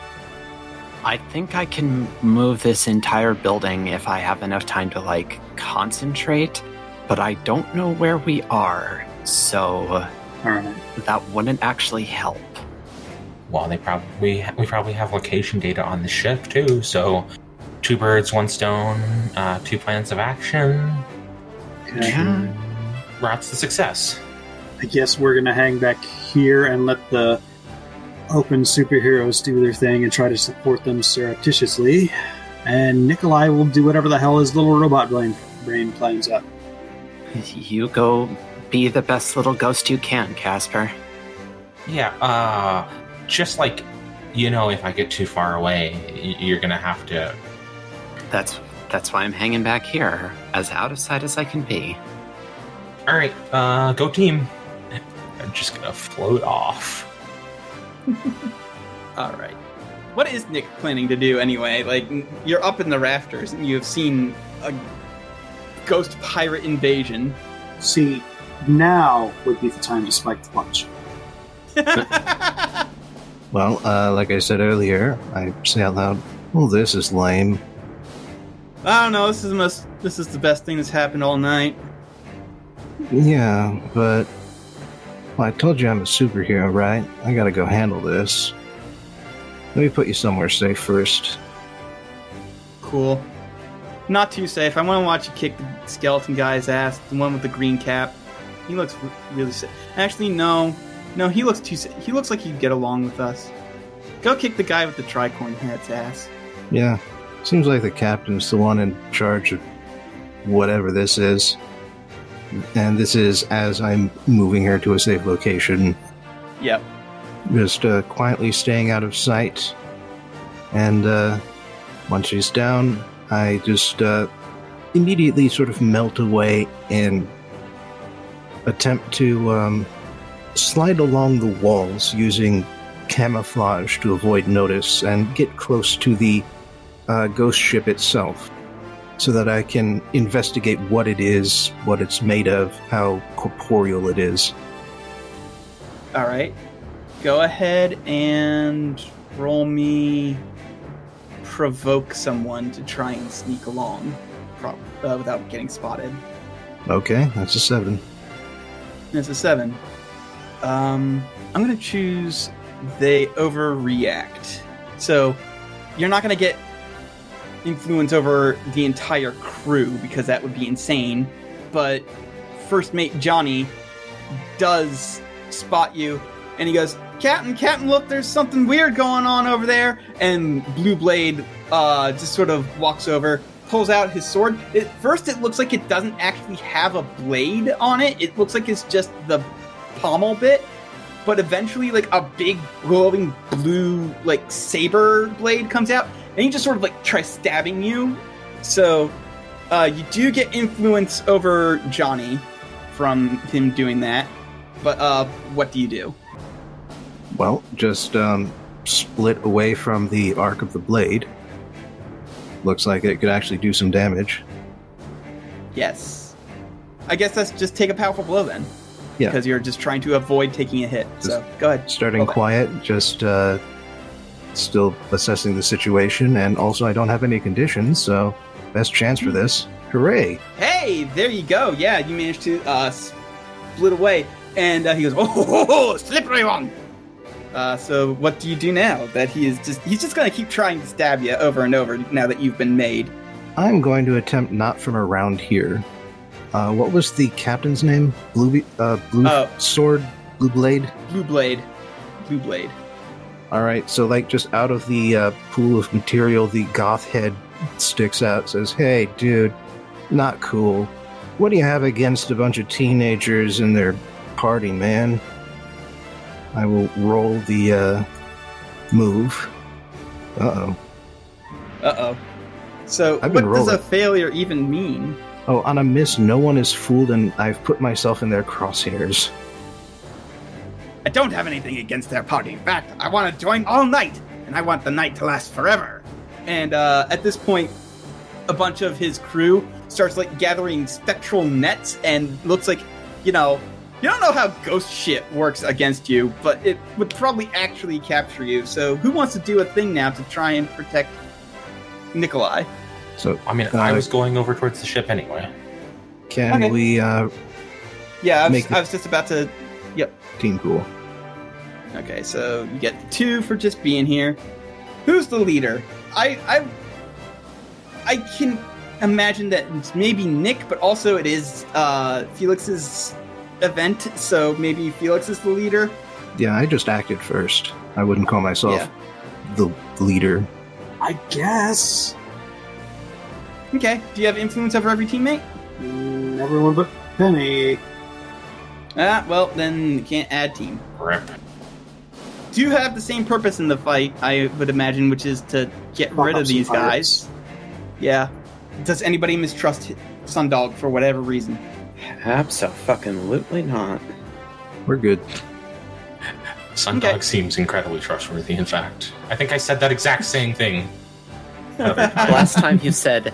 I think I can move this entire building if I have enough time to, like, concentrate, but I don't know where we are, so right. That wouldn't actually help. Well, they probably we probably have location data on the ship, too, so two birds, one stone, uh, two plans of action. Yeah. Wraps the success. I guess we're going to hang back here and let the open superheroes do their thing and try to support them surreptitiously, and Nikolai will do whatever the hell his little robot brain, brain plans up. You go be the best little ghost you can, Casper. Yeah, uh, just like, you know, if I get too far away, you're gonna have to... That's, that's why I'm hanging back here, as out of sight as I can be. Alright, uh, go team. I'm just gonna float off. All right. What is Nick planning to do anyway? Like, you're up in the rafters and you've seen a ghost pirate invasion. See, now would be the time to spike the punch. Well, uh, like I said earlier, I say out loud, "Well, this is lame." I don't know. This is the most. This is the best thing that's happened all night. Yeah, but. Well, I told you I'm a superhero, right? I gotta go handle this. Let me put you somewhere safe first. Cool. Not too safe. I want to watch you kick the skeleton guy's ass, the one with the green cap. He looks really sick. Actually, no. No, he looks too sick. He looks like he'd get along with us. Go kick the guy with the tricorn hat's ass. Yeah. Seems like the captain's the one in charge of whatever this is. And this is as I'm moving her to a safe location. Yep. Just uh, quietly staying out of sight. And uh, once she's down, I just uh, immediately sort of melt away and attempt to um, slide along the walls using camouflage to avoid notice and get close to the uh, ghost ship itself, so that I can investigate what it is, what it's made of, how corporeal it is. All right. Go ahead and roll me provoke someone to try and sneak along pro- uh, without getting spotted. Okay, that's a seven. That's a seven. Um, I'm going to choose they overreact. So you're not going to get influence over the entire crew because that would be insane. But First Mate Johnny does spot you and he goes, Captain, Captain, look, there's something weird going on over there. And Blue Blade uh, just sort of walks over, pulls out his sword. At first, it looks like it doesn't actually have a blade on it. It looks like it's just the pommel bit. But eventually, like, a big glowing blue, like, saber blade comes out. And he just sort of, like, tries stabbing you. So uh, you do get influence over Johnny from him doing that. But uh, what do you do? Well, just um, split away from the arc of the blade. Looks like it could actually do some damage. Yes. I guess that's just take a powerful blow then. Yeah. Because you're just trying to avoid taking a hit. Just so go ahead. Starting okay. quiet, just uh, still assessing the situation. And also I don't have any conditions, so best chance for this. Hooray. Hey, there you go. Yeah, you managed to uh, split away. And uh, he goes, oh, ho, ho, ho, slippery one. Uh, so what do you do now that he is just, he's just going to keep trying to stab you over and over now that you've been made? I'm going to attempt not from around here. Uh, what was the captain's name? Blue, uh, blue oh. sword, blue blade, blue blade, blue blade. All right. So like just out of the uh, pool of material, the goth head sticks out, says, hey dude, not cool. What do you have against a bunch of teenagers and their party, man? I will roll the uh, move. Uh-oh. Uh-oh. So what rolling. does a failure even mean? Oh, on a miss, no one is fooled, and I've put myself in their crosshairs. I don't have anything against their party. In fact, I want to join all night, and I want the night to last forever. And uh, at this point, a bunch of his crew starts like gathering spectral nets, and looks like, you know... You don't know how ghost shit works against you, but it would probably actually capture you. So who wants to do a thing now to try and protect Nikolai? So I mean, uh, I was going over towards the ship anyway. Can okay. we... Uh, yeah, I was, I was just about to... Yep. Team cool. Okay, so you get two for just being here. Who's the leader? I, I, I can imagine that it's maybe Nick, but also it is uh, Felix's... event, so maybe Felix is the leader. Yeah, I just acted first. I wouldn't call myself yeah. the leader. I guess. Okay, do you have influence over every teammate? Mm, everyone but Penny. Ah, well, then you can't add team. Rip. Do you have the same purpose in the fight, I would imagine, which is to get Pop rid of these pirates. guys? Yeah. Does anybody mistrust Sundog for whatever reason? Absolutely not. We're good. Sundog okay. seems incredibly trustworthy, in fact. I think I said that exact same thing. Last time you said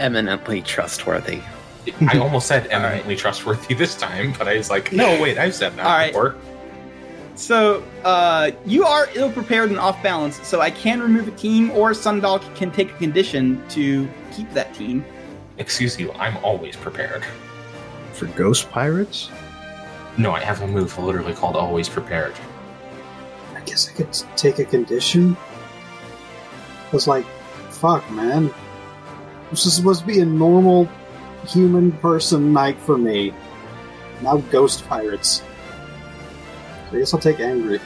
eminently trustworthy. I almost said eminently trustworthy this time, but I was like, no, wait, I've said that All before. Right. So, uh, you are ill-prepared and off-balance, so I can remove a team, or Sundog can take a condition to keep that team. Excuse you, I'm always prepared. For ghost pirates? No, I have a move literally called Always Prepared. I guess I could take a condition. I was like, fuck, man. This is supposed to be a normal human person night for me. Now ghost pirates. So I guess I'll take angry.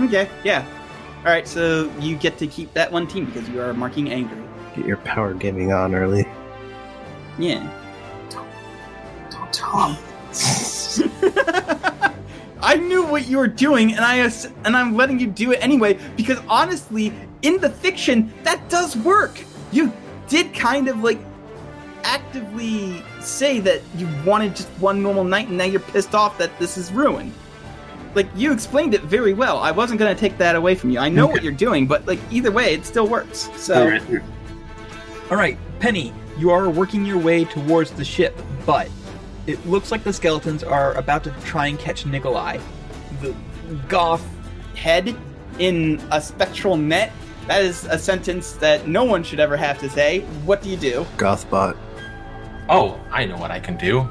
Okay, yeah. Alright, so you get to keep that one team because you are marking angry. Get your power gaming on early. Yeah. Tom. I knew what you were doing, and I and I'm letting you do it anyway because honestly, in the fiction, that does work. You did kind of like actively say that you wanted just one normal night, and now you're pissed off that this is ruined. Like you explained it very well. I wasn't going to take that away from you. I know okay. what you're doing, but like either way, it still works. So, all right, all right Penny, you are working your way towards the ship, but. It looks like the skeletons are about to try and catch Nikolai. The goth head in a spectral net. That is a sentence that no one should ever have to say. What do you do? Goth bot. Oh, I know what I can do.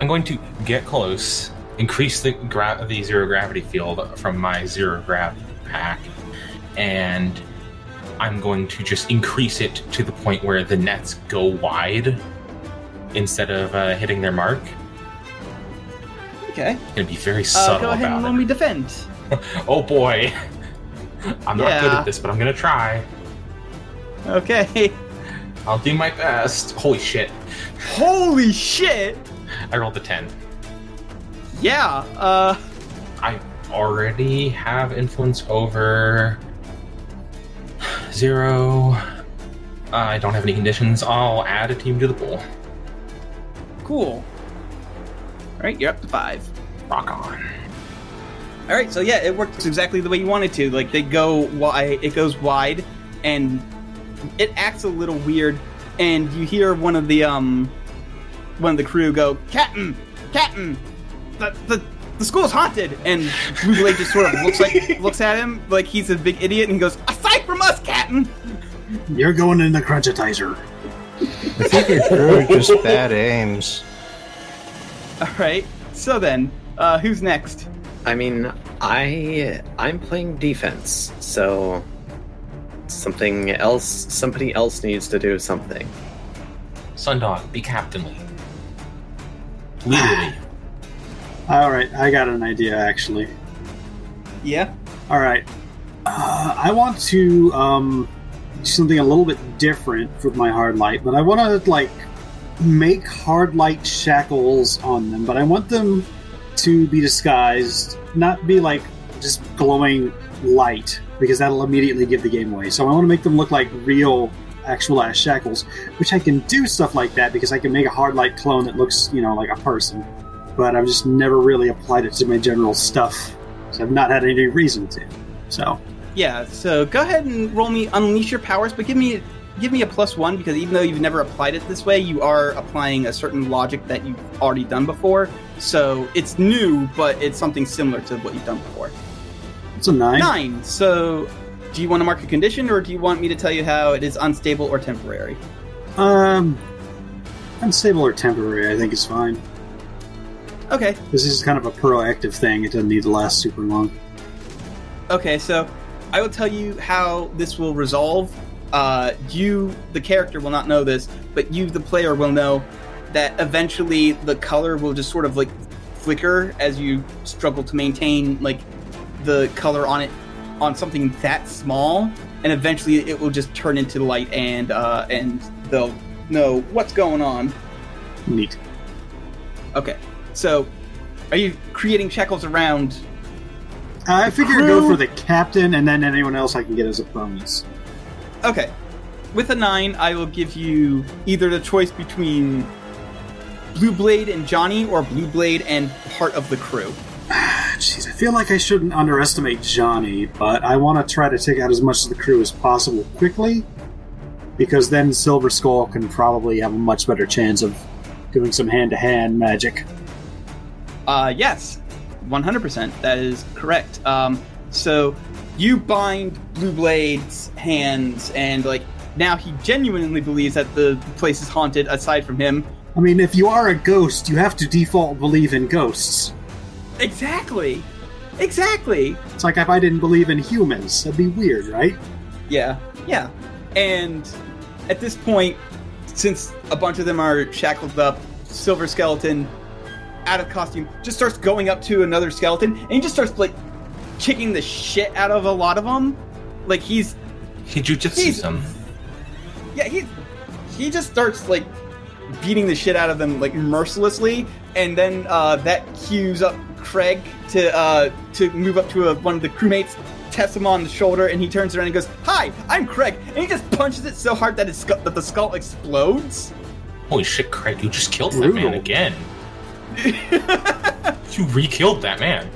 I'm going to get close, increase the, gra- the zero gravity field from my zero gravity pack, and I'm going to just increase it to the point where the nets go wide instead of uh, hitting their mark. Okay. It's going to be very subtle about it. Uh, go ahead and let me defend. Oh boy. I'm not yeah. good at this, but I'm going to try. Okay. I'll do my best. Holy shit. Holy shit! I rolled a ten. Yeah, uh... I already have influence over... Zero. Uh, I don't have any conditions. I'll add a team to the pool. Cool. Alright, you're up to five. Rock on. Alright, so yeah, it works exactly the way you want it to. Like, they go wide, it goes wide, and it acts a little weird, and you hear one of the, um... one of the crew go, Captain! Captain! The, the, the school's haunted! And Blue Blade just sort of looks like looks at him like he's a big idiot and goes, aside from us, Captain! You're going in the crunchitizer. I think your crew just bad aims. Alright, so then, uh, who's next? I mean, I, I'm playing defense, so something else, somebody else needs to do something. Sundog, be captainly. Literally. Alright, I got an idea, actually. Yeah? Alright. Uh, I want to um, do something a little bit different with my hard light, but I want to, like, make hard light shackles on them, but I want them to be disguised, not be, like, just glowing light, because that'll immediately give the game away. So I want to make them look like real, actual-ass shackles, which I can do stuff like that, because I can make a hard light clone that looks, you know, like a person. But I've just never really applied it to my general stuff, so I've not had any reason to. So yeah, so go ahead and roll me Unleash Your Powers, but give me give me a plus one, because even though you've never applied it this way, you are applying a certain logic that you've already done before. So it's new, but it's something similar to what you've done before. It's a nine. Nine. So do you want to mark a condition, or do you want me to tell you how it is unstable or temporary? Um, unstable or temporary, I think is fine. Okay. This is kind of a proactive thing. It doesn't need to last super long. Okay, so I will tell you how this will resolve. Uh, you, the character, will not know this, but you, the player, will know that eventually the color will just sort of, like, flicker as you struggle to maintain, like, the color on it, on something that small, and eventually it will just turn into light, and, uh, and they'll know what's going on. Neat. Okay. So, are you creating shackles around? I figure I'd go for the captain, and then anyone else I can get as a bonus. Okay. With a nine, I will give you either the choice between Blue Blade and Johnny, or Blue Blade and part of the crew. Jeez, I feel like I shouldn't underestimate Johnny, but I want to try to take out as much of the crew as possible quickly, because then Silver Skull can probably have a much better chance of doing some hand-to-hand magic. Uh, yes, one hundred percent. That is correct. Um, so you bind Blue Blade's hands, and like now he genuinely believes that the place is haunted aside from him. I mean, if you are a ghost, you have to default believe in ghosts. Exactly. Exactly. It's like if I didn't believe in humans, that'd be weird, right? Yeah. Yeah. And at this point, since a bunch of them are shackled up, Silver Skeleton, out of costume, just starts going up to another skeleton, and he just starts, like, kicking the shit out of a lot of them. Like, he's... He jujitsus them. Yeah, he he just starts, like, beating the shit out of them, like, mercilessly, and then uh, that cues up Craig to uh, to move up to a, one of the crewmates, taps him on the shoulder, and he turns around and goes, "Hi, I'm Craig," and he just punches it so hard that, his scu- that the skull explodes. Holy shit, Craig, you just killed Brutal. that man again. You re-killed that man.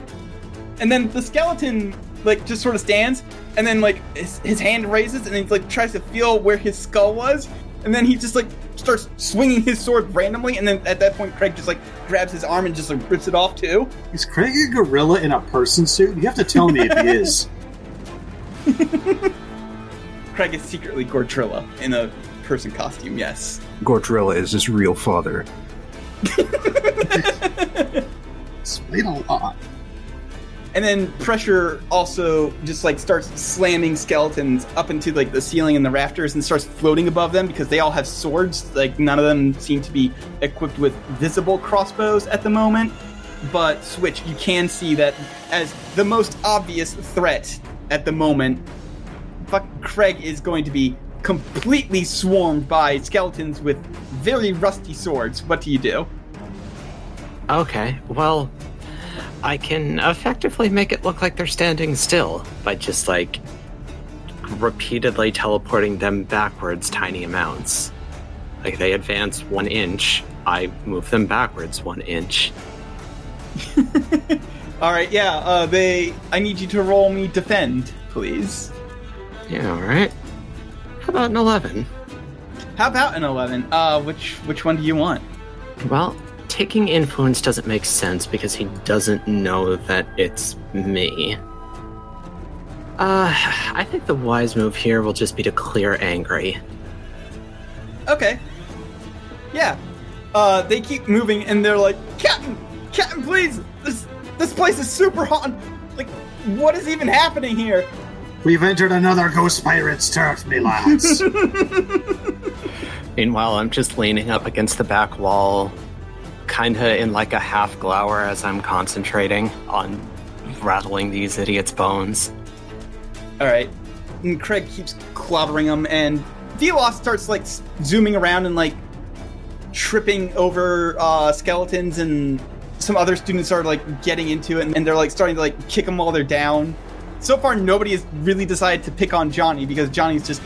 And then the skeleton, like, just sort of stands, and then, like, his, his hand raises, and he, like, tries to feel where his skull was, and then he just, like, starts swinging his sword randomly, and then at that point, Craig just, like, grabs his arm and just, like, rips it off, too. Is Craig a gorilla in a person suit? You have to tell me if he is. Craig is secretly Gortrilla in a person costume, yes. Gortrilla is his real father. Explain a lot. And then Pressure also just, like, starts slamming skeletons up into, like, the ceiling and the rafters and starts floating above them because they all have swords. Like, none of them seem to be equipped with visible crossbows at the moment. But Switch, you can see that as the most obvious threat at the moment, fucking Craig is going to be completely swarmed by skeletons with very rusty swords. What do you do? Okay, well... I can effectively make it look like they're standing still by just, like, repeatedly teleporting them backwards tiny amounts. Like, they advance one inch, I move them backwards one inch. Alright, yeah, uh, they... I need you to roll me defend, please. Yeah, alright. How about an eleven? How about an eleven? Uh, which, which one do you want? Well... Taking influence doesn't make sense because he doesn't know that it's me. Uh, I think the wise move here will just be to clear angry. Okay. Yeah. Uh, they keep moving and they're like, Captain! Captain, please! This this place is super hot! Like, what is even happening here? We've entered another Ghost Pirate's turf, me lads. Meanwhile, I'm just leaning up against the back wall, kinda in like a half glower as I'm concentrating on rattling these idiots' bones. Alright. And Craig keeps clobbering them, and Velos starts like zooming around and like tripping over uh, skeletons, and some other students are like getting into it, and they're like starting to like kick them while they're down. So far, nobody has really decided to pick on Johnny because Johnny's just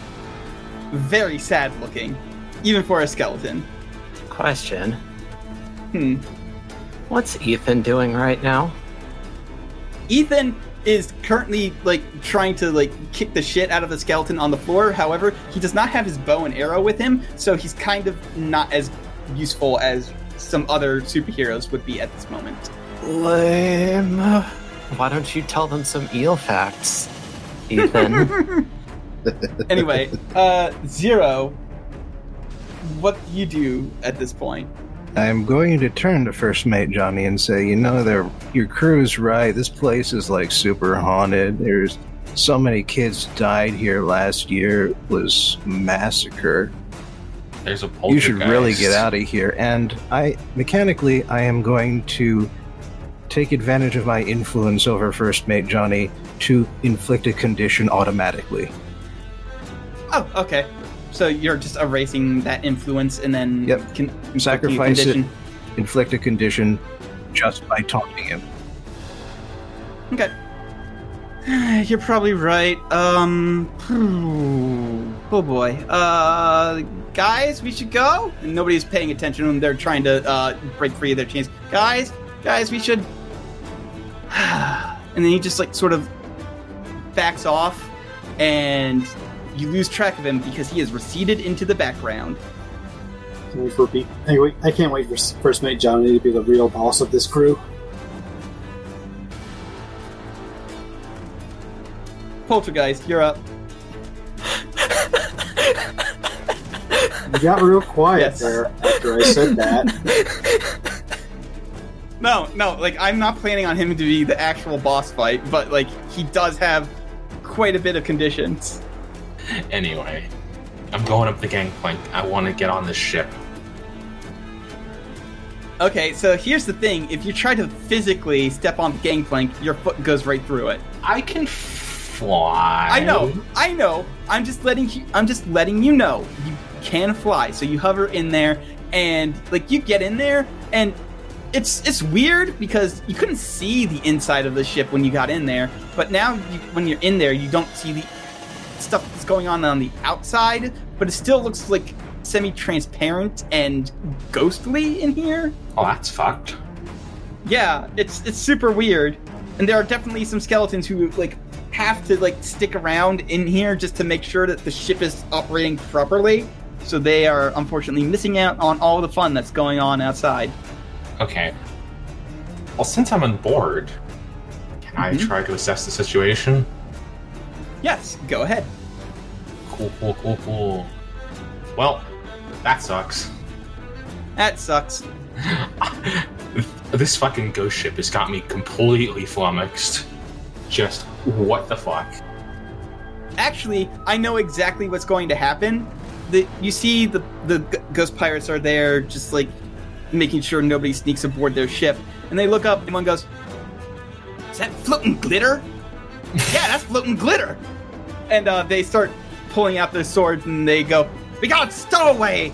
very sad looking, even for a skeleton. Question. Hmm. What's Ethan doing right now? Ethan is currently, like, trying to, like, kick the shit out of the skeleton on the floor. However, he does not have his bow and arrow with him, so he's kind of not as useful as some other superheroes would be at this moment. Lame. Why don't you tell them some eel facts, Ethan? Anyway, uh, Zero, what do you do at this point? I'm going to turn to First Mate Johnny and say, you know, your crew's right. This place is, like, super haunted. There's so many kids died here last year. It was a massacre. There's a poltergeist. You should really get out of here. And I, mechanically, I am going to take advantage of my influence over First Mate Johnny to inflict a condition automatically. Oh, okay. So you're just erasing that influence and then... Yep. Can sacrifice it, inflict a condition just by taunting him. Okay. You're probably right. Um... Oh, boy. Uh, guys, we should go? And nobody's paying attention when they're trying to uh, break free of their chains. Guys, guys, we should... And then he just, like, sort of backs off and... You lose track of him because he has receded into the background. Can we repeat? Anyway, I can't wait for First Mate Johnny to be the real boss of this crew. Poltergeist, you're up. You got real quiet yes. there after I said that. No, no, like, I'm not planning on him to be the actual boss fight, but, like, he does have quite a bit of conditions. Anyway, I'm going up the gangplank. I want to get on this ship. Okay, so here's the thing. If you try to physically step on the gangplank, your foot goes right through it. I can fly. I know. I know. I'm just letting you, I'm just letting you know. You can fly. So you hover in there, and like you get in there, and it's it's weird because you couldn't see the inside of the ship when you got in there, but now you, when you're in there, you don't see the stuff that's going on on the outside, but it still looks like semi-transparent and ghostly in here. Oh, that's fucked. Yeah, it's it's super weird, and there are definitely some skeletons who like have to like stick around in here just to make sure that the ship is operating properly. So they are unfortunately missing out on all the fun that's going on outside. Okay. Well, since I'm on board, can mm-hmm. I try to assess the situation? Yes, go ahead. Cool, cool, cool, cool. Well, That sucks. That sucks. This fucking ghost ship has got me completely flummoxed. Just, what the fuck? Actually, I know exactly what's going to happen. The, you see the, the ghost pirates are there just, like, making sure nobody sneaks aboard their ship. And they look up, and one goes, "Is that floating glitter?" "Yeah, that's floating glitter." And uh, they start pulling out their swords, and they go, "We got a stowaway!"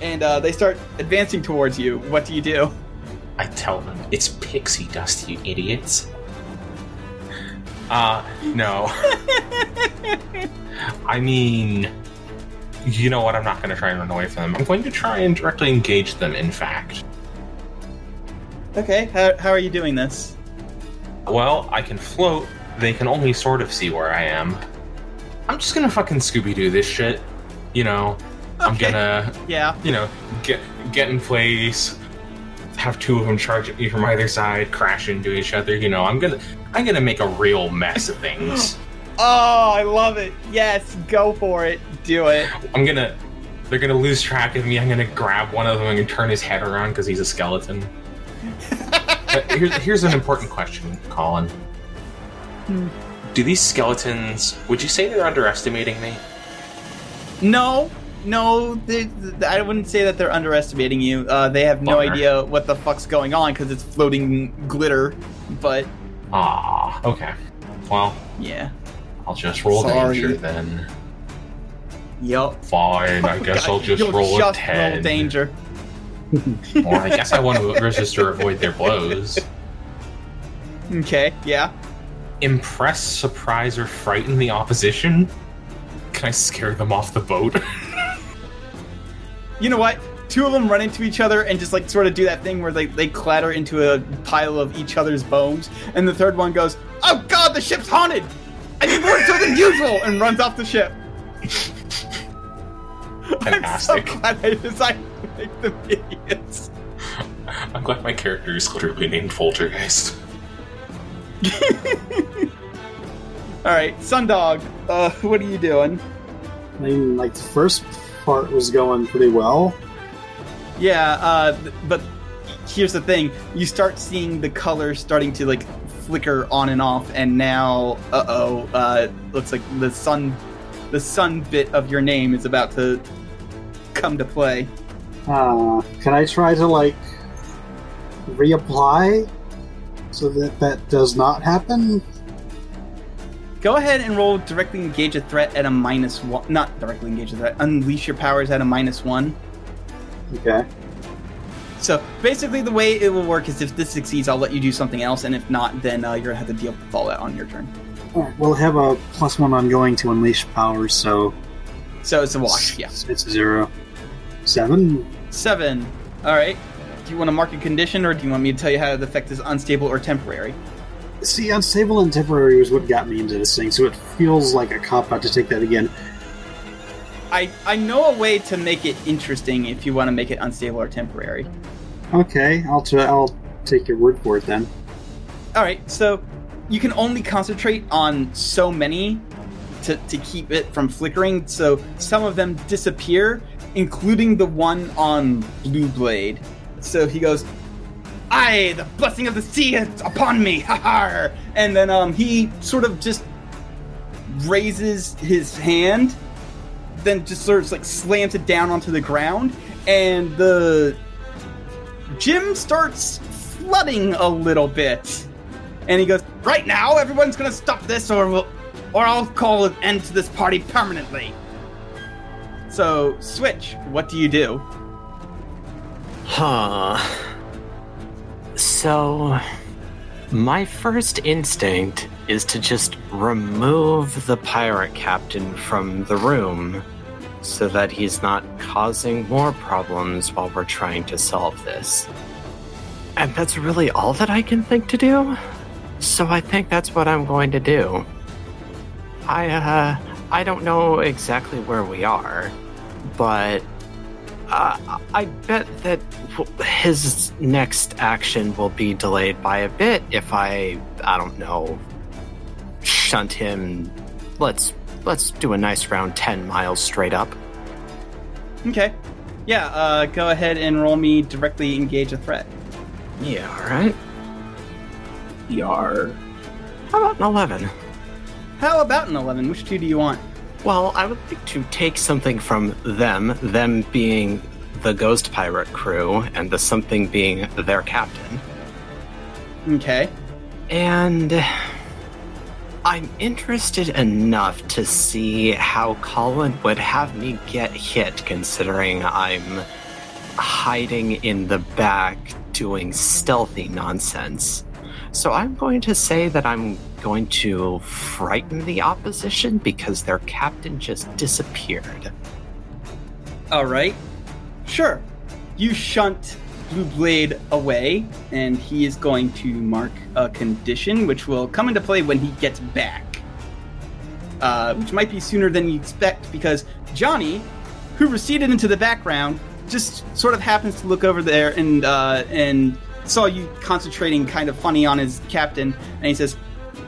And uh, they start advancing towards you. What do you do? I tell them, "It's pixie dust, you idiots." Uh, no. I mean, you know what? I'm not going to try and run away from them. I'm going to try and directly engage them, in fact. Okay, how, how are you doing this? Well, I can float. They can only sort of see where I am. I'm just gonna fucking Scooby-Doo this shit. You know, okay. I'm gonna, yeah. you know, get get in place, have two of them charge at me from either side, crash into each other. You know, I'm gonna, I'm gonna make a real mess of things. Oh, I love it. Yes, go for it. Do it. I'm gonna, they're gonna lose track of me. I'm gonna grab one of them and turn his head around because he's a skeleton. But here's, here's an important question, Colin. Hmm. Do these skeletons, would you say they're underestimating me? No, no, they, they, I wouldn't say that they're underestimating you. Uh, they have no Bummer. idea what the fuck's going on because it's floating glitter, but... Ah, okay. Well, yeah. I'll just roll Sorry. danger then. Yup. Fine, oh, I guess God. I'll just You'll roll just a ten. Roll danger. Well, I guess I want to resist or avoid their blows. Okay, yeah. Impress, surprise, or frighten the opposition? Can I scare them off the boat? You know what? Two of them run into each other and just, like, sort of do that thing where they, they clatter into a pile of each other's bones, and the third one goes, "Oh God, the ship's haunted! I need more so than usual!" and runs off the ship. Fantastic. I'm so glad I decided to make them idiots. I'm glad my character is literally named Poltergeist. Alright, Sundog, uh, what are you doing? I mean, like, the first part was going pretty well. Yeah, uh, but here's the thing. You start seeing the colors starting to, like, flicker on and off, and now, uh-oh, uh, looks like the sun... The sun bit of your name is about to come to play. Uh, can I try to, like, reapply so that that does not happen? Go ahead and roll directly engage a threat at a minus one. Not directly engage a threat. Unleash your powers at a minus one. Okay. So, basically the way it will work is if this succeeds, I'll let you do something else, and if not, then uh, you're going to have to deal with fallout on your turn. Alright, we'll have a plus one ongoing to unleash power, so... So it's a wash, yeah. It's a zero. Seven? Seven. Alright. Do you want to mark a condition, or do you want me to tell you how the effect is unstable or temporary? See, unstable and temporary was what got me into this thing, so it feels like a cop-out to take that again. I, I know a way to make it interesting if you want to make it unstable or temporary. Okay, I'll, t- I'll take your word for it then. Alright, so... You can only concentrate on so many to, to keep it from flickering, so some of them disappear, including the one on Blue Blade. So he goes, "Aye, the blessing of the sea is upon me, ha-ha!" And then um, he sort of just raises his hand, then just sort of like slams it down onto the ground, and the gym starts flooding a little bit. And he goes, "Right now, everyone's gonna stop this, or we'll, or I'll call an end to this party permanently." So, Switch, what do you do? Huh. So, my first instinct is to just remove the pirate captain from the room so that he's not causing more problems while we're trying to solve this. And that's really all that I can think to do? So I think that's what I'm going to do. I, uh, I don't know exactly where we are, but uh, I bet that his next action will be delayed by a bit if I, I don't know, shunt him. Let's let's do a nice round ten miles straight up. Okay. Yeah, uh, go ahead and roll me directly engage a threat. Yeah, alright. Yar. How about an eleven? How about an eleven? Which two do you want? Well, I would like to take something from them, them being the Ghost Pirate crew, and the something being their captain. Okay. And I'm interested enough to see how Colin would have me get hit, considering I'm hiding in the back doing stealthy nonsense. So I'm going to say that I'm going to frighten the opposition because their captain just disappeared. All right. Sure. You shunt Blue Blade away, and he is going to mark a condition, which will come into play when he gets back. Uh, which might be sooner than you expect, because Johnny, who receded into the background, just sort of happens to look over there and uh, and saw you concentrating kind of funny on his captain, and he says,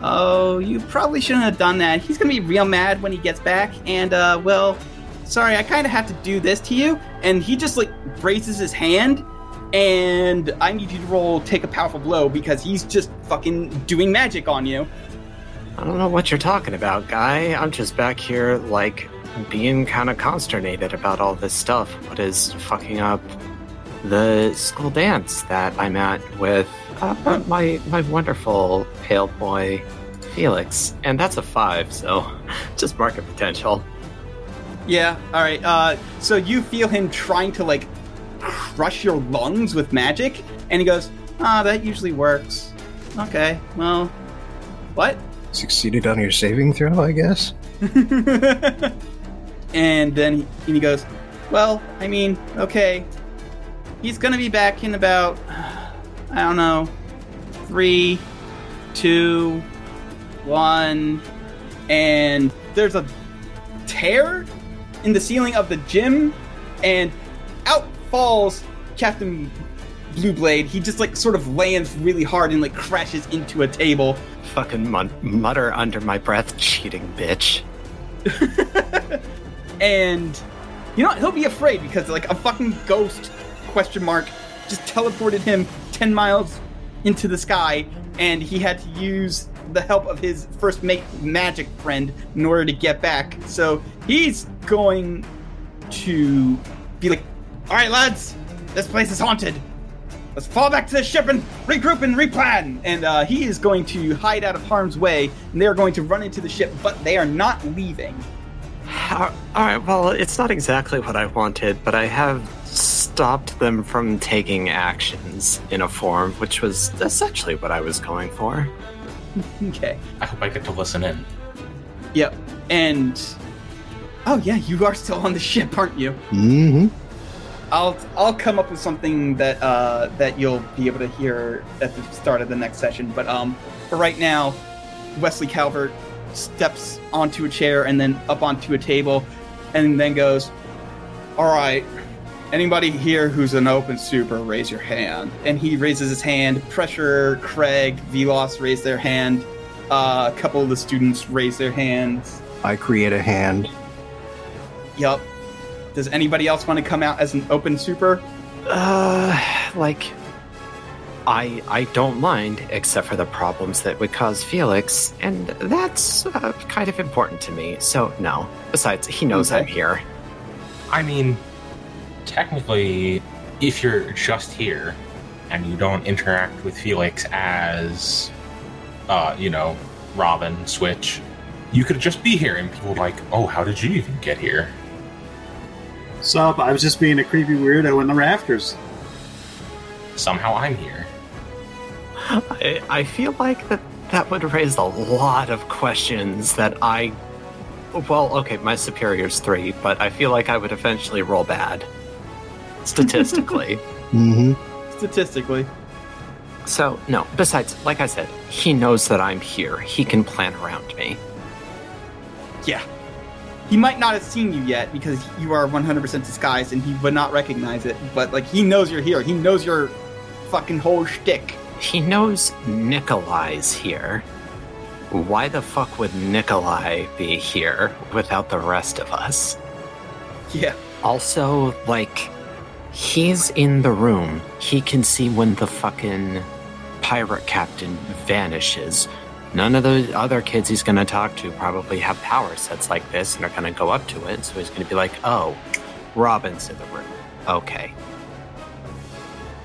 "Oh, you probably shouldn't have done that. He's going to be real mad when he gets back, and, uh, well, sorry, I kind of have to do this to you." And he just, like, braces his hand, and I need you to roll take a powerful blow because he's just fucking doing magic on you. I don't know what you're talking about, guy. I'm just back here, like, being kind of consternated about all this stuff. What is fucking up the school dance that I'm at with uh, my my wonderful pale boy Felix. And that's a five, so just market potential. Yeah, alright. Uh, so you feel him trying to, like, crush your lungs with magic, and he goes, "Ah, oh, that usually works. Okay, well, what? Succeeded on your saving throw, I guess." And then he, and he goes, "Well, I mean, okay. He's gonna be back in about, I don't know, three, two, one, and there's a tear in the ceiling of the gym, and out falls Captain Blue Blade. He just, like, sort of lands really hard and, like, crashes into a table." Fucking mut- mutter under my breath, "Cheating bitch." And, you know what? He'll be afraid because, like, a fucking ghost question mark just teleported him ten miles into the sky, and he had to use the help of his first make magic friend in order to get back. So he's going to be like, "All right, lads, this place is haunted. Let's fall back to the ship and regroup and replan." And uh, he is going to hide out of harm's way, and they are going to run into the ship, but they are not leaving. All right, well, it's not exactly what I wanted, but I have stopped them from taking actions in a form, which was essentially what I was going for. Okay. I hope I get to listen in. Yep. And, oh yeah, you are still on the ship, aren't you? Mm-hmm. I'll I'll come up with something that uh, that you'll be able to hear at the start of the next session. But um, for right now, Wesley Calvert steps onto a chair and then up onto a table and then goes, "All right, anybody here who's an open super, raise your hand." And he raises his hand. Pressure, Craig, Velos raise their hand. Uh, a couple of the students raise their hands. I create a hand. Yup. Does anybody else want to come out as an open super? Uh, like, I I don't mind, except for the problems that would cause Felix, and that's uh, kind of important to me. So no. Besides, he knows okay. I'm here. I mean, technically, if you're just here and you don't interact with Felix as, uh, you know, Robin, Switch, you could just be here, and people are like, "Oh, how did you even get here?" Sup, I was just being a creepy weirdo in the rafters. Somehow I'm here. I, I feel like that, that would raise a lot of questions that I... Well, okay, my superior's three, but I feel like I would eventually roll bad. Statistically. Mm-hmm. Statistically. So, no. Besides, like I said, he knows that I'm here. He can plan around me. Yeah. He might not have seen you yet because you are one hundred percent disguised and he would not recognize it. But, like, he knows you're here. He knows your fucking whole shtick. He knows Nikolai's here. Why the fuck would Nikolai be here without the rest of us? Yeah. Also, like, he's in the room. He can see when the fucking pirate captain vanishes. None of the other kids he's going to talk to probably have power sets like this and are going to go up to it. So he's going to be like, oh, Robin's in the room. Okay.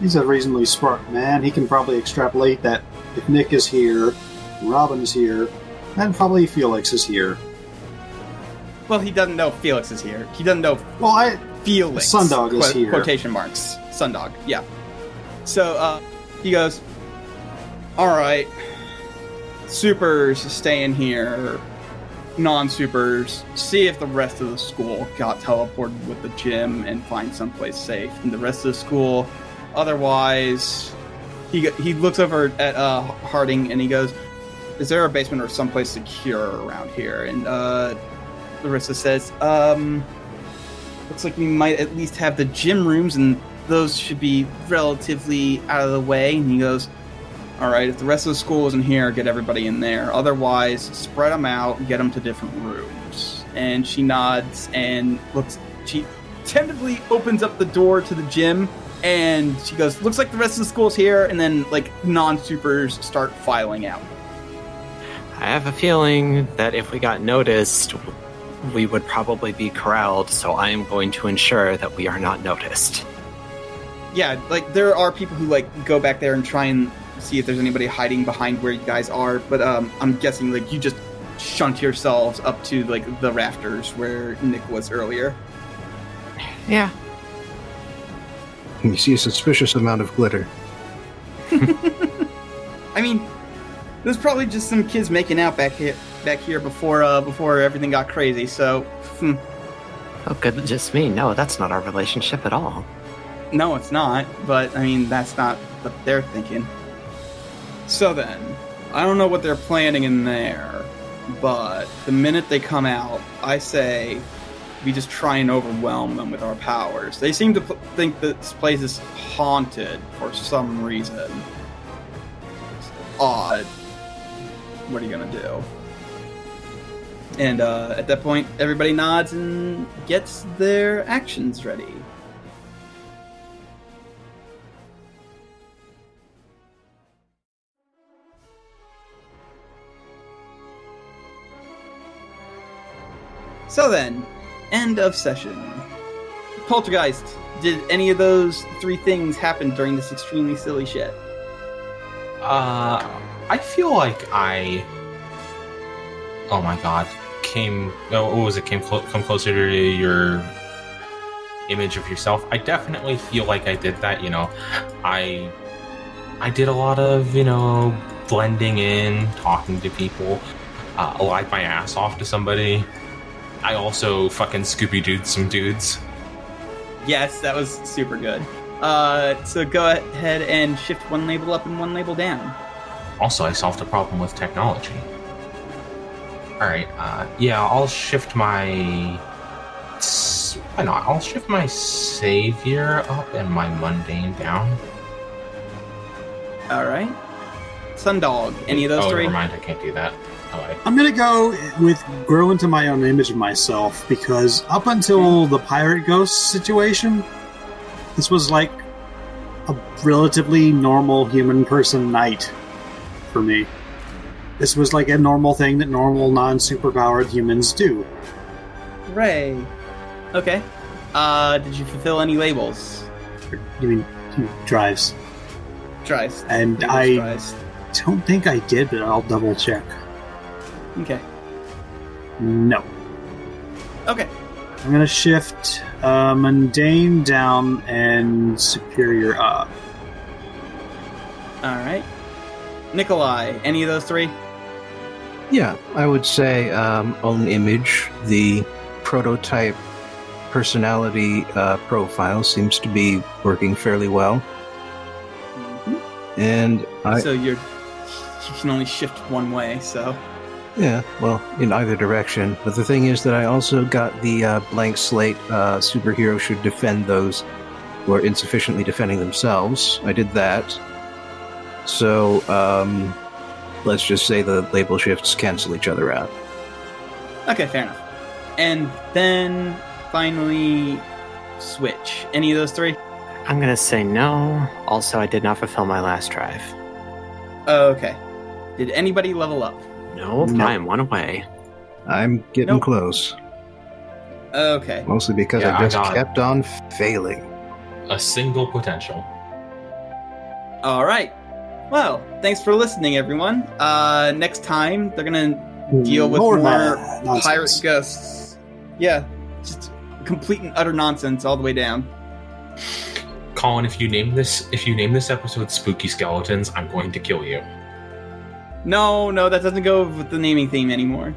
He's a reasonably smart man. He can probably extrapolate that if Nick is here, Robin's here, and probably Felix is here. Well, he doesn't know Felix is here. He doesn't know well, I, Felix. Sundog is qu- here. Quotation marks. Sundog, yeah. So uh, he goes, all right, supers stay in here, non-supers, see if the rest of the school got teleported with the gym and find someplace safe. And the rest of the school, otherwise, he he looks over at uh, Harting and he goes, is there a basement or someplace secure around here? And uh, Larissa says, um, looks like we might at least have the gym rooms and those should be relatively out of the way. And he goes, all right, if the rest of the school isn't here, get everybody in there. Otherwise, spread them out and get them to different rooms. And she nods and looks. She tentatively opens up the door to the gym, and she goes, looks like the rest of the school's here, and then, like, non-supers start filing out. I have a feeling that if we got noticed, we would probably be corralled, so I am going to ensure that we are not noticed. Yeah, like, there are people who, like, go back there and try and see if there's anybody hiding behind where you guys are, but um, I'm guessing like you just shunt yourselves up to like the rafters where Nick was earlier. Yeah. You see a suspicious amount of glitter. I mean, there's probably just some kids making out back here, back here before uh, before everything got crazy. So. Hmm. Oh, good, just me. No, that's not our relationship at all. No, it's not. But I mean, that's not what they're thinking. So then, I don't know what they're planning in there, but the minute they come out, I say we just try and overwhelm them with our powers. They seem to pl- think that this place is haunted for some reason. It's odd. What are you going to do? And uh, at that point, everybody nods and gets their actions ready. So then, end of session. Poltergeist, did any of those three things happen during this extremely silly shit? Uh, I feel like I... Oh my god. Came... Oh, what was it? Came clo- come closer to your image of yourself. I definitely feel like I did that, you know. I... I did a lot of, you know, blending in, talking to people. Uh, I lied my ass off to somebody. I also fucking Scooby-Dooed some dudes. Yes, that was super good. Uh, so go ahead and shift one label up and one label down. Also, I solved a problem with technology. Alright, uh, yeah, I'll shift my... Why not? I'll shift my Savior up and my Mundane down. Alright. Sundog, any of those oh, three? Oh, never mind, I can't do that. I'm going to go with grow into my own image of myself, because up until the pirate ghost situation, this was like a relatively normal human person night for me. This was like a normal thing that normal non-superpowered humans do. Hooray. Okay. Uh, did you fulfill any labels? You mean drives? Drives. And labels I drives. Don't think I did, but I'll double check. Okay. No. Okay. I'm going to shift uh, Mundane down and Superior up. Alright. Nikolai, any of those three? Yeah, I would say um, Own Image. The prototype personality uh, profile seems to be working fairly well. Mm-hmm. And I... So you're, you can only shift one way, so... Yeah, well, in either direction. But the thing is that I also got the uh, blank slate, uh, superhero should defend those who are insufficiently defending themselves. I did that. So, um, let's just say the label shifts cancel each other out. Okay, fair enough. And then, finally, Switch. Any of those three? I'm going to say no. Also, I did not fulfill my last drive. Okay. Did anybody level up? No, no. I am one away. I'm getting nope. close. Okay. Mostly because yeah, I just I kept on failing. A single potential. All right. Well, thanks for listening, everyone. Uh, next time, they're going to deal with more, more pirate ghosts. Yeah. Just complete and utter nonsense all the way down. Colin, if you name this if you name this episode Spooky Skeletons, I'm going to kill you. No, no, that doesn't go with the naming theme anymore.